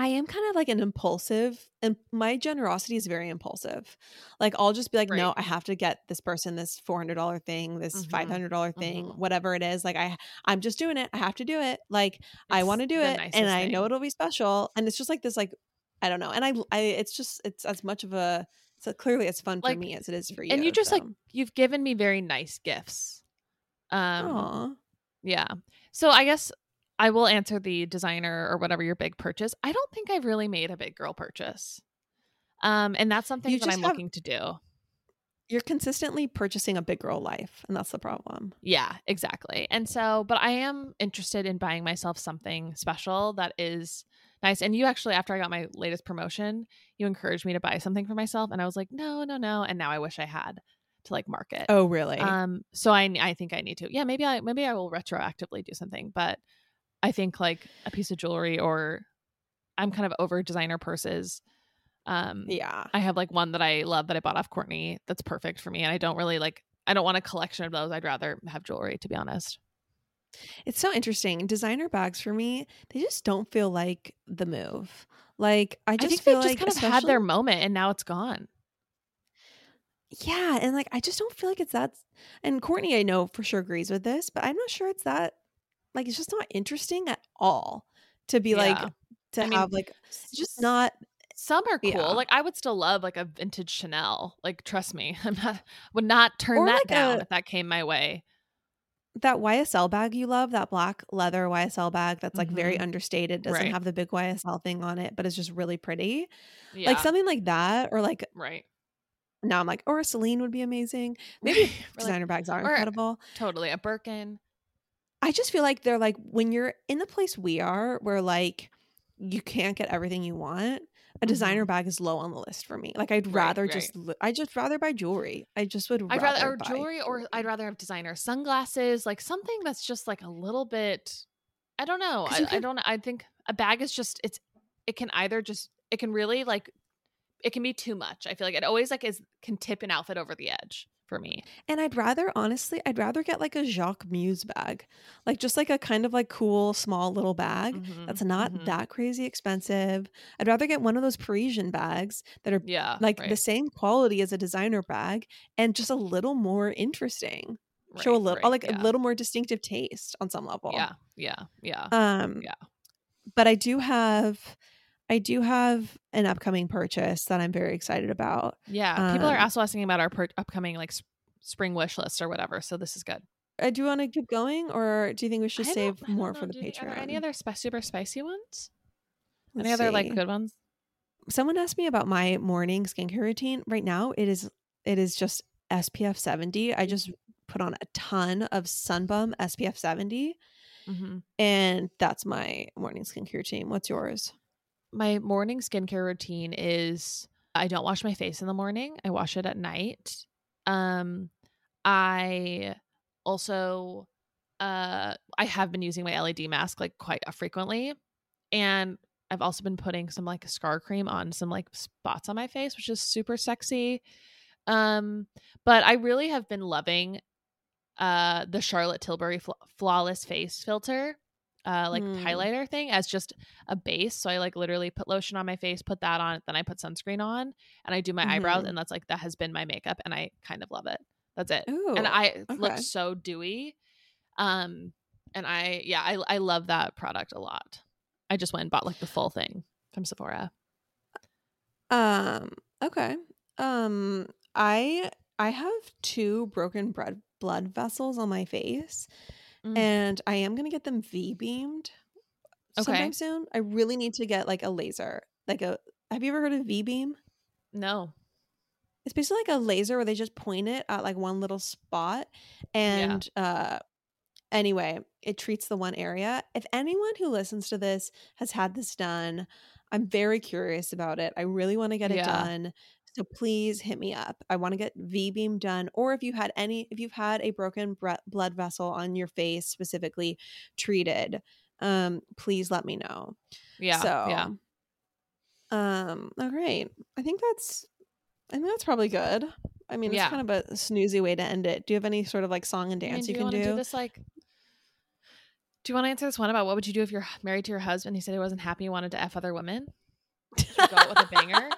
I am kind of like an impulsive, and my generosity is very impulsive. Like I'll just be like, no, I have to get this person this $400 thing, this $500 thing, whatever it is. Like I'm just doing it. I have to do it. Like I want to do it, and I know it'll be special. And it's just like this, like I don't know. And it's as much of a, so clearly it's fun for me as it is for you. And you just you've given me very nice gifts. Yeah. So I guess I will answer the designer or whatever your big purchase. I don't think I've really made a big girl purchase. And that's something that I'm looking to do. You're consistently purchasing a big girl life, and that's the problem. Yeah, exactly. And so, but I am interested in buying myself something special that is nice. And you actually, after I got my latest promotion, you encouraged me to buy something for myself. And I was like, no. And now I wish I had to like mark it. Oh, really? So I think I need to. Yeah, maybe I will retroactively do something, but I think like a piece of jewelry, or I'm kind of over designer purses. Yeah. I have like one that I love that I bought off Courtney that's perfect for me. And I don't really I don't want a collection of those. I'd rather have jewelry, to be honest. It's so interesting. Designer bags for me, they just don't feel like the move. Like I think feel they just like kind of had their moment and now it's gone. Yeah. And like, I just don't feel like it's that. And Courtney, I know for sure agrees with this, but I'm not sure it's that. Like, it's just not interesting at all to be have like, it's just not. Some are cool. Yeah. Like I would still love like a vintage Chanel. Like, trust me, would not turn that down if that came my way. That YSL bag you love, that black leather YSL bag that's like very understated, doesn't have the big YSL thing on it, but it's just really pretty. Yeah. Like something like that, or like now I'm like, or a Celine would be amazing. Maybe designer bags are incredible. Totally, a Birkin. I just feel like they're like, when you're in the place we are, where like you can't get everything you want, a designer bag is low on the list for me. Like, I'd rather I'd just rather buy jewelry. I'd rather buy jewelry or I'd rather have designer sunglasses, like something that's just like a little bit, I don't know. I think a bag is just, it can be too much. I feel like it always like can tip an outfit over the edge for me. And I'd rather get like a Jacques Muse bag, like just like a kind of like cool small little bag that's not that crazy expensive. I'd rather get one of those Parisian bags that are the same quality as a designer bag and just a little more interesting, a little more distinctive taste on some level. But I do have an upcoming purchase that I'm very excited about. Yeah. People are also asking about our upcoming like spring wish list or whatever. So this is good. Do you want to keep going, or do you think we should save more for the Patreon? Are there any other super spicy ones? Other like good ones? Someone asked me about my morning skincare routine. Right now it is just SPF 70. I just put on a ton of Sunbum SPF 70. Mm-hmm. And that's my morning skincare routine. What's yours? My morning skincare routine is I don't wash my face in the morning. I wash it at night. I also, I have been using my LED mask like quite frequently. And I've also been putting some like scar cream on some like spots on my face, which is super sexy. But I really have been loving the Charlotte Tilbury Flawless Face Filter. Highlighter thing as just a base. So I like literally put lotion on my face, put that on, then I put sunscreen on, and I do my eyebrows, and that's like, that has been my makeup, and I kind of love it. That's it. Ooh, and I look so dewy. And I love that product a lot. I just went and bought like the full thing from Sephora. I have two broken blood vessels on my face. And I am going to get them V-beamed sometime soon. I really need to get like a laser. Have you ever heard of V-beam? No. It's basically like a laser where they just point it at like one little spot. And anyway, it treats the one area. If anyone who listens to this has had this done, I'm very curious about it. I really want to get it done. So please hit me up. I want to get V-beam done. Or if you've had a broken blood vessel on your face specifically treated, please let me know. Yeah. So, all right. I think that's probably good. I mean, it's kind of a snoozy way to end it. Do you have any sort of like song and dance you can do? Do you want to answer this one about what would you do if you're married to your husband? He said he wasn't happy. He wanted to F other women. Should you go out with a banger?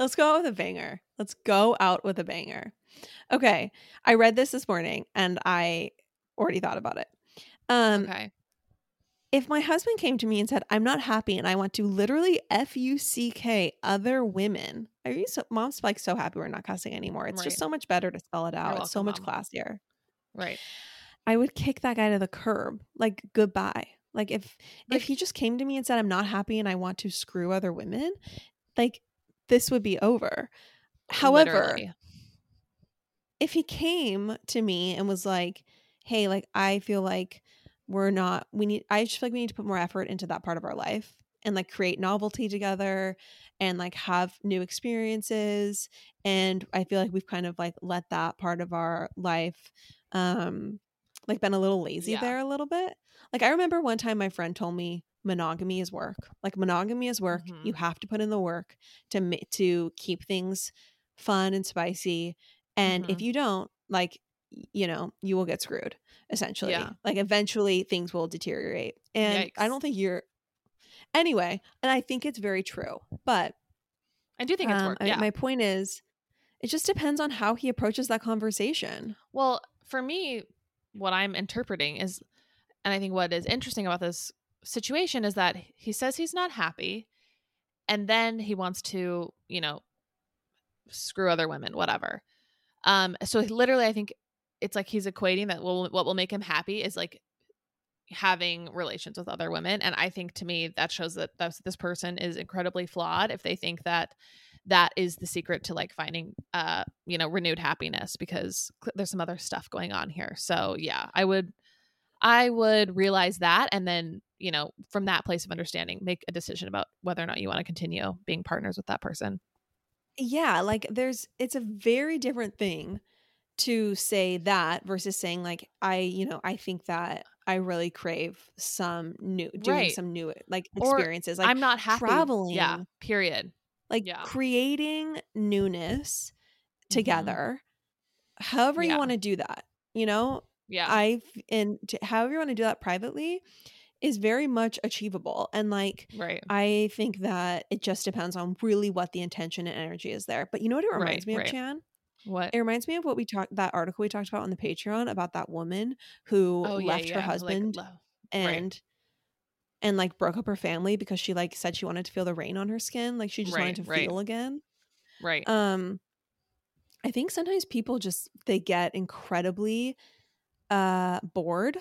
Let's go out with a banger. Okay. I read this morning and I already thought about it. Okay. If my husband came to me and said, I'm not happy and I want to literally F-U-C-K other women. Mom's like so happy we're not cussing anymore. It's just so much better to spell it out. It's so much classier. Right. I would kick that guy to the curb. Like, goodbye. Like if he just came to me and said, I'm not happy and I want to screw other women, like, this would be over. However, literally, if he came to me and was like, hey, like, I feel like we need to put more effort into that part of our life and like create novelty together and like have new experiences. And I feel like we've kind of like let that part of our life, like been a little lazy there a little bit. Like I remember one time my friend told me, monogamy is work. Like monogamy is work. Mm-hmm. You have to put in the work to keep things fun and spicy. And if you don't, like, you know, you will get screwed essentially. Yeah. Like eventually things will deteriorate. And I don't think I think it's very true. But I do think it's work. My point is it just depends on how he approaches that conversation. Well, for me, what I'm interpreting is, and I think what is interesting about this situation is that he says he's not happy and then he wants to, you know, screw other women, whatever. So literally I think it's like he's equating that what will make him happy is like having relations with other women. And I think to me that shows that this person is incredibly flawed if they think that is the secret to like finding, renewed happiness, because there's some other stuff going on here. So yeah, I would I would realize that, and then, you know, from that place of understanding, make a decision about whether or not you want to continue being partners with that person. Yeah, like it's a very different thing to say that versus saying like, I think that I really crave some new like experiences. Or, like, I'm not happy traveling. Yeah, period. Like, yeah, creating newness together, mm-hmm, however you want to do that, you know? Yeah. However you want to do that privately is very much achievable. And like, right, I think that it just depends on really what the intention and energy is there. But you know what it reminds me of, Chan? What? It reminds me of what that article we talked about on the Patreon about that woman who left her husband, like, and like broke up her family because she like said she wanted to feel the rain on her skin. Like she just wanted to feel again. Right. I think sometimes people just, they get incredibly bored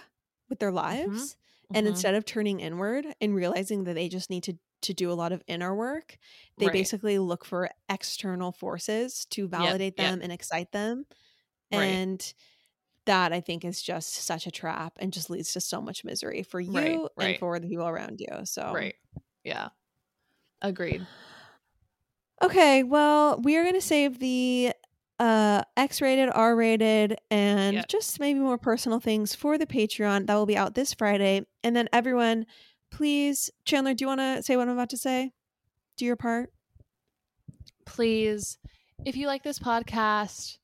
with their lives. Mm-hmm. And instead of turning inward and realizing that they just need to do a lot of inner work, they basically look for external forces to validate them and excite them. And that, I think, is just such a trap and just leads to so much misery for you and for the people around you. So, yeah, agreed. Okay, well, we are going to save the X-rated, R-rated, and just maybe more personal things for the Patreon. That will be out this Friday. And then everyone, please, Chandler, do you want to say what I'm about to say? Do your part. Please, if you like this podcast,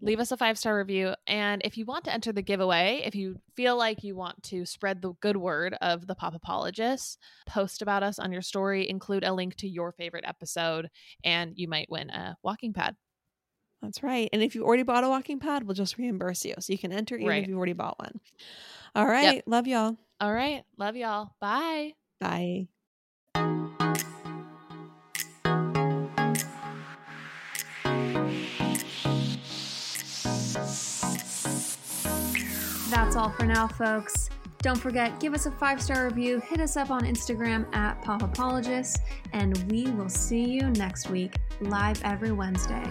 leave us a 5-star review. And if you want to enter the giveaway, if you feel like you want to spread the good word of the Pop Apologists, post about us on your story, include a link to your favorite episode, and you might win a walking pad. That's right. And if you already bought a walking pad, we'll just reimburse you. So you can enter even if you've already bought one. All right. Yep. Love y'all. All right. Love y'all. Bye. Bye. That's all for now, folks. Don't forget, give us a 5-star review. Hit us up on Instagram at Pop Apologists, and we will see you next week, live every Wednesday.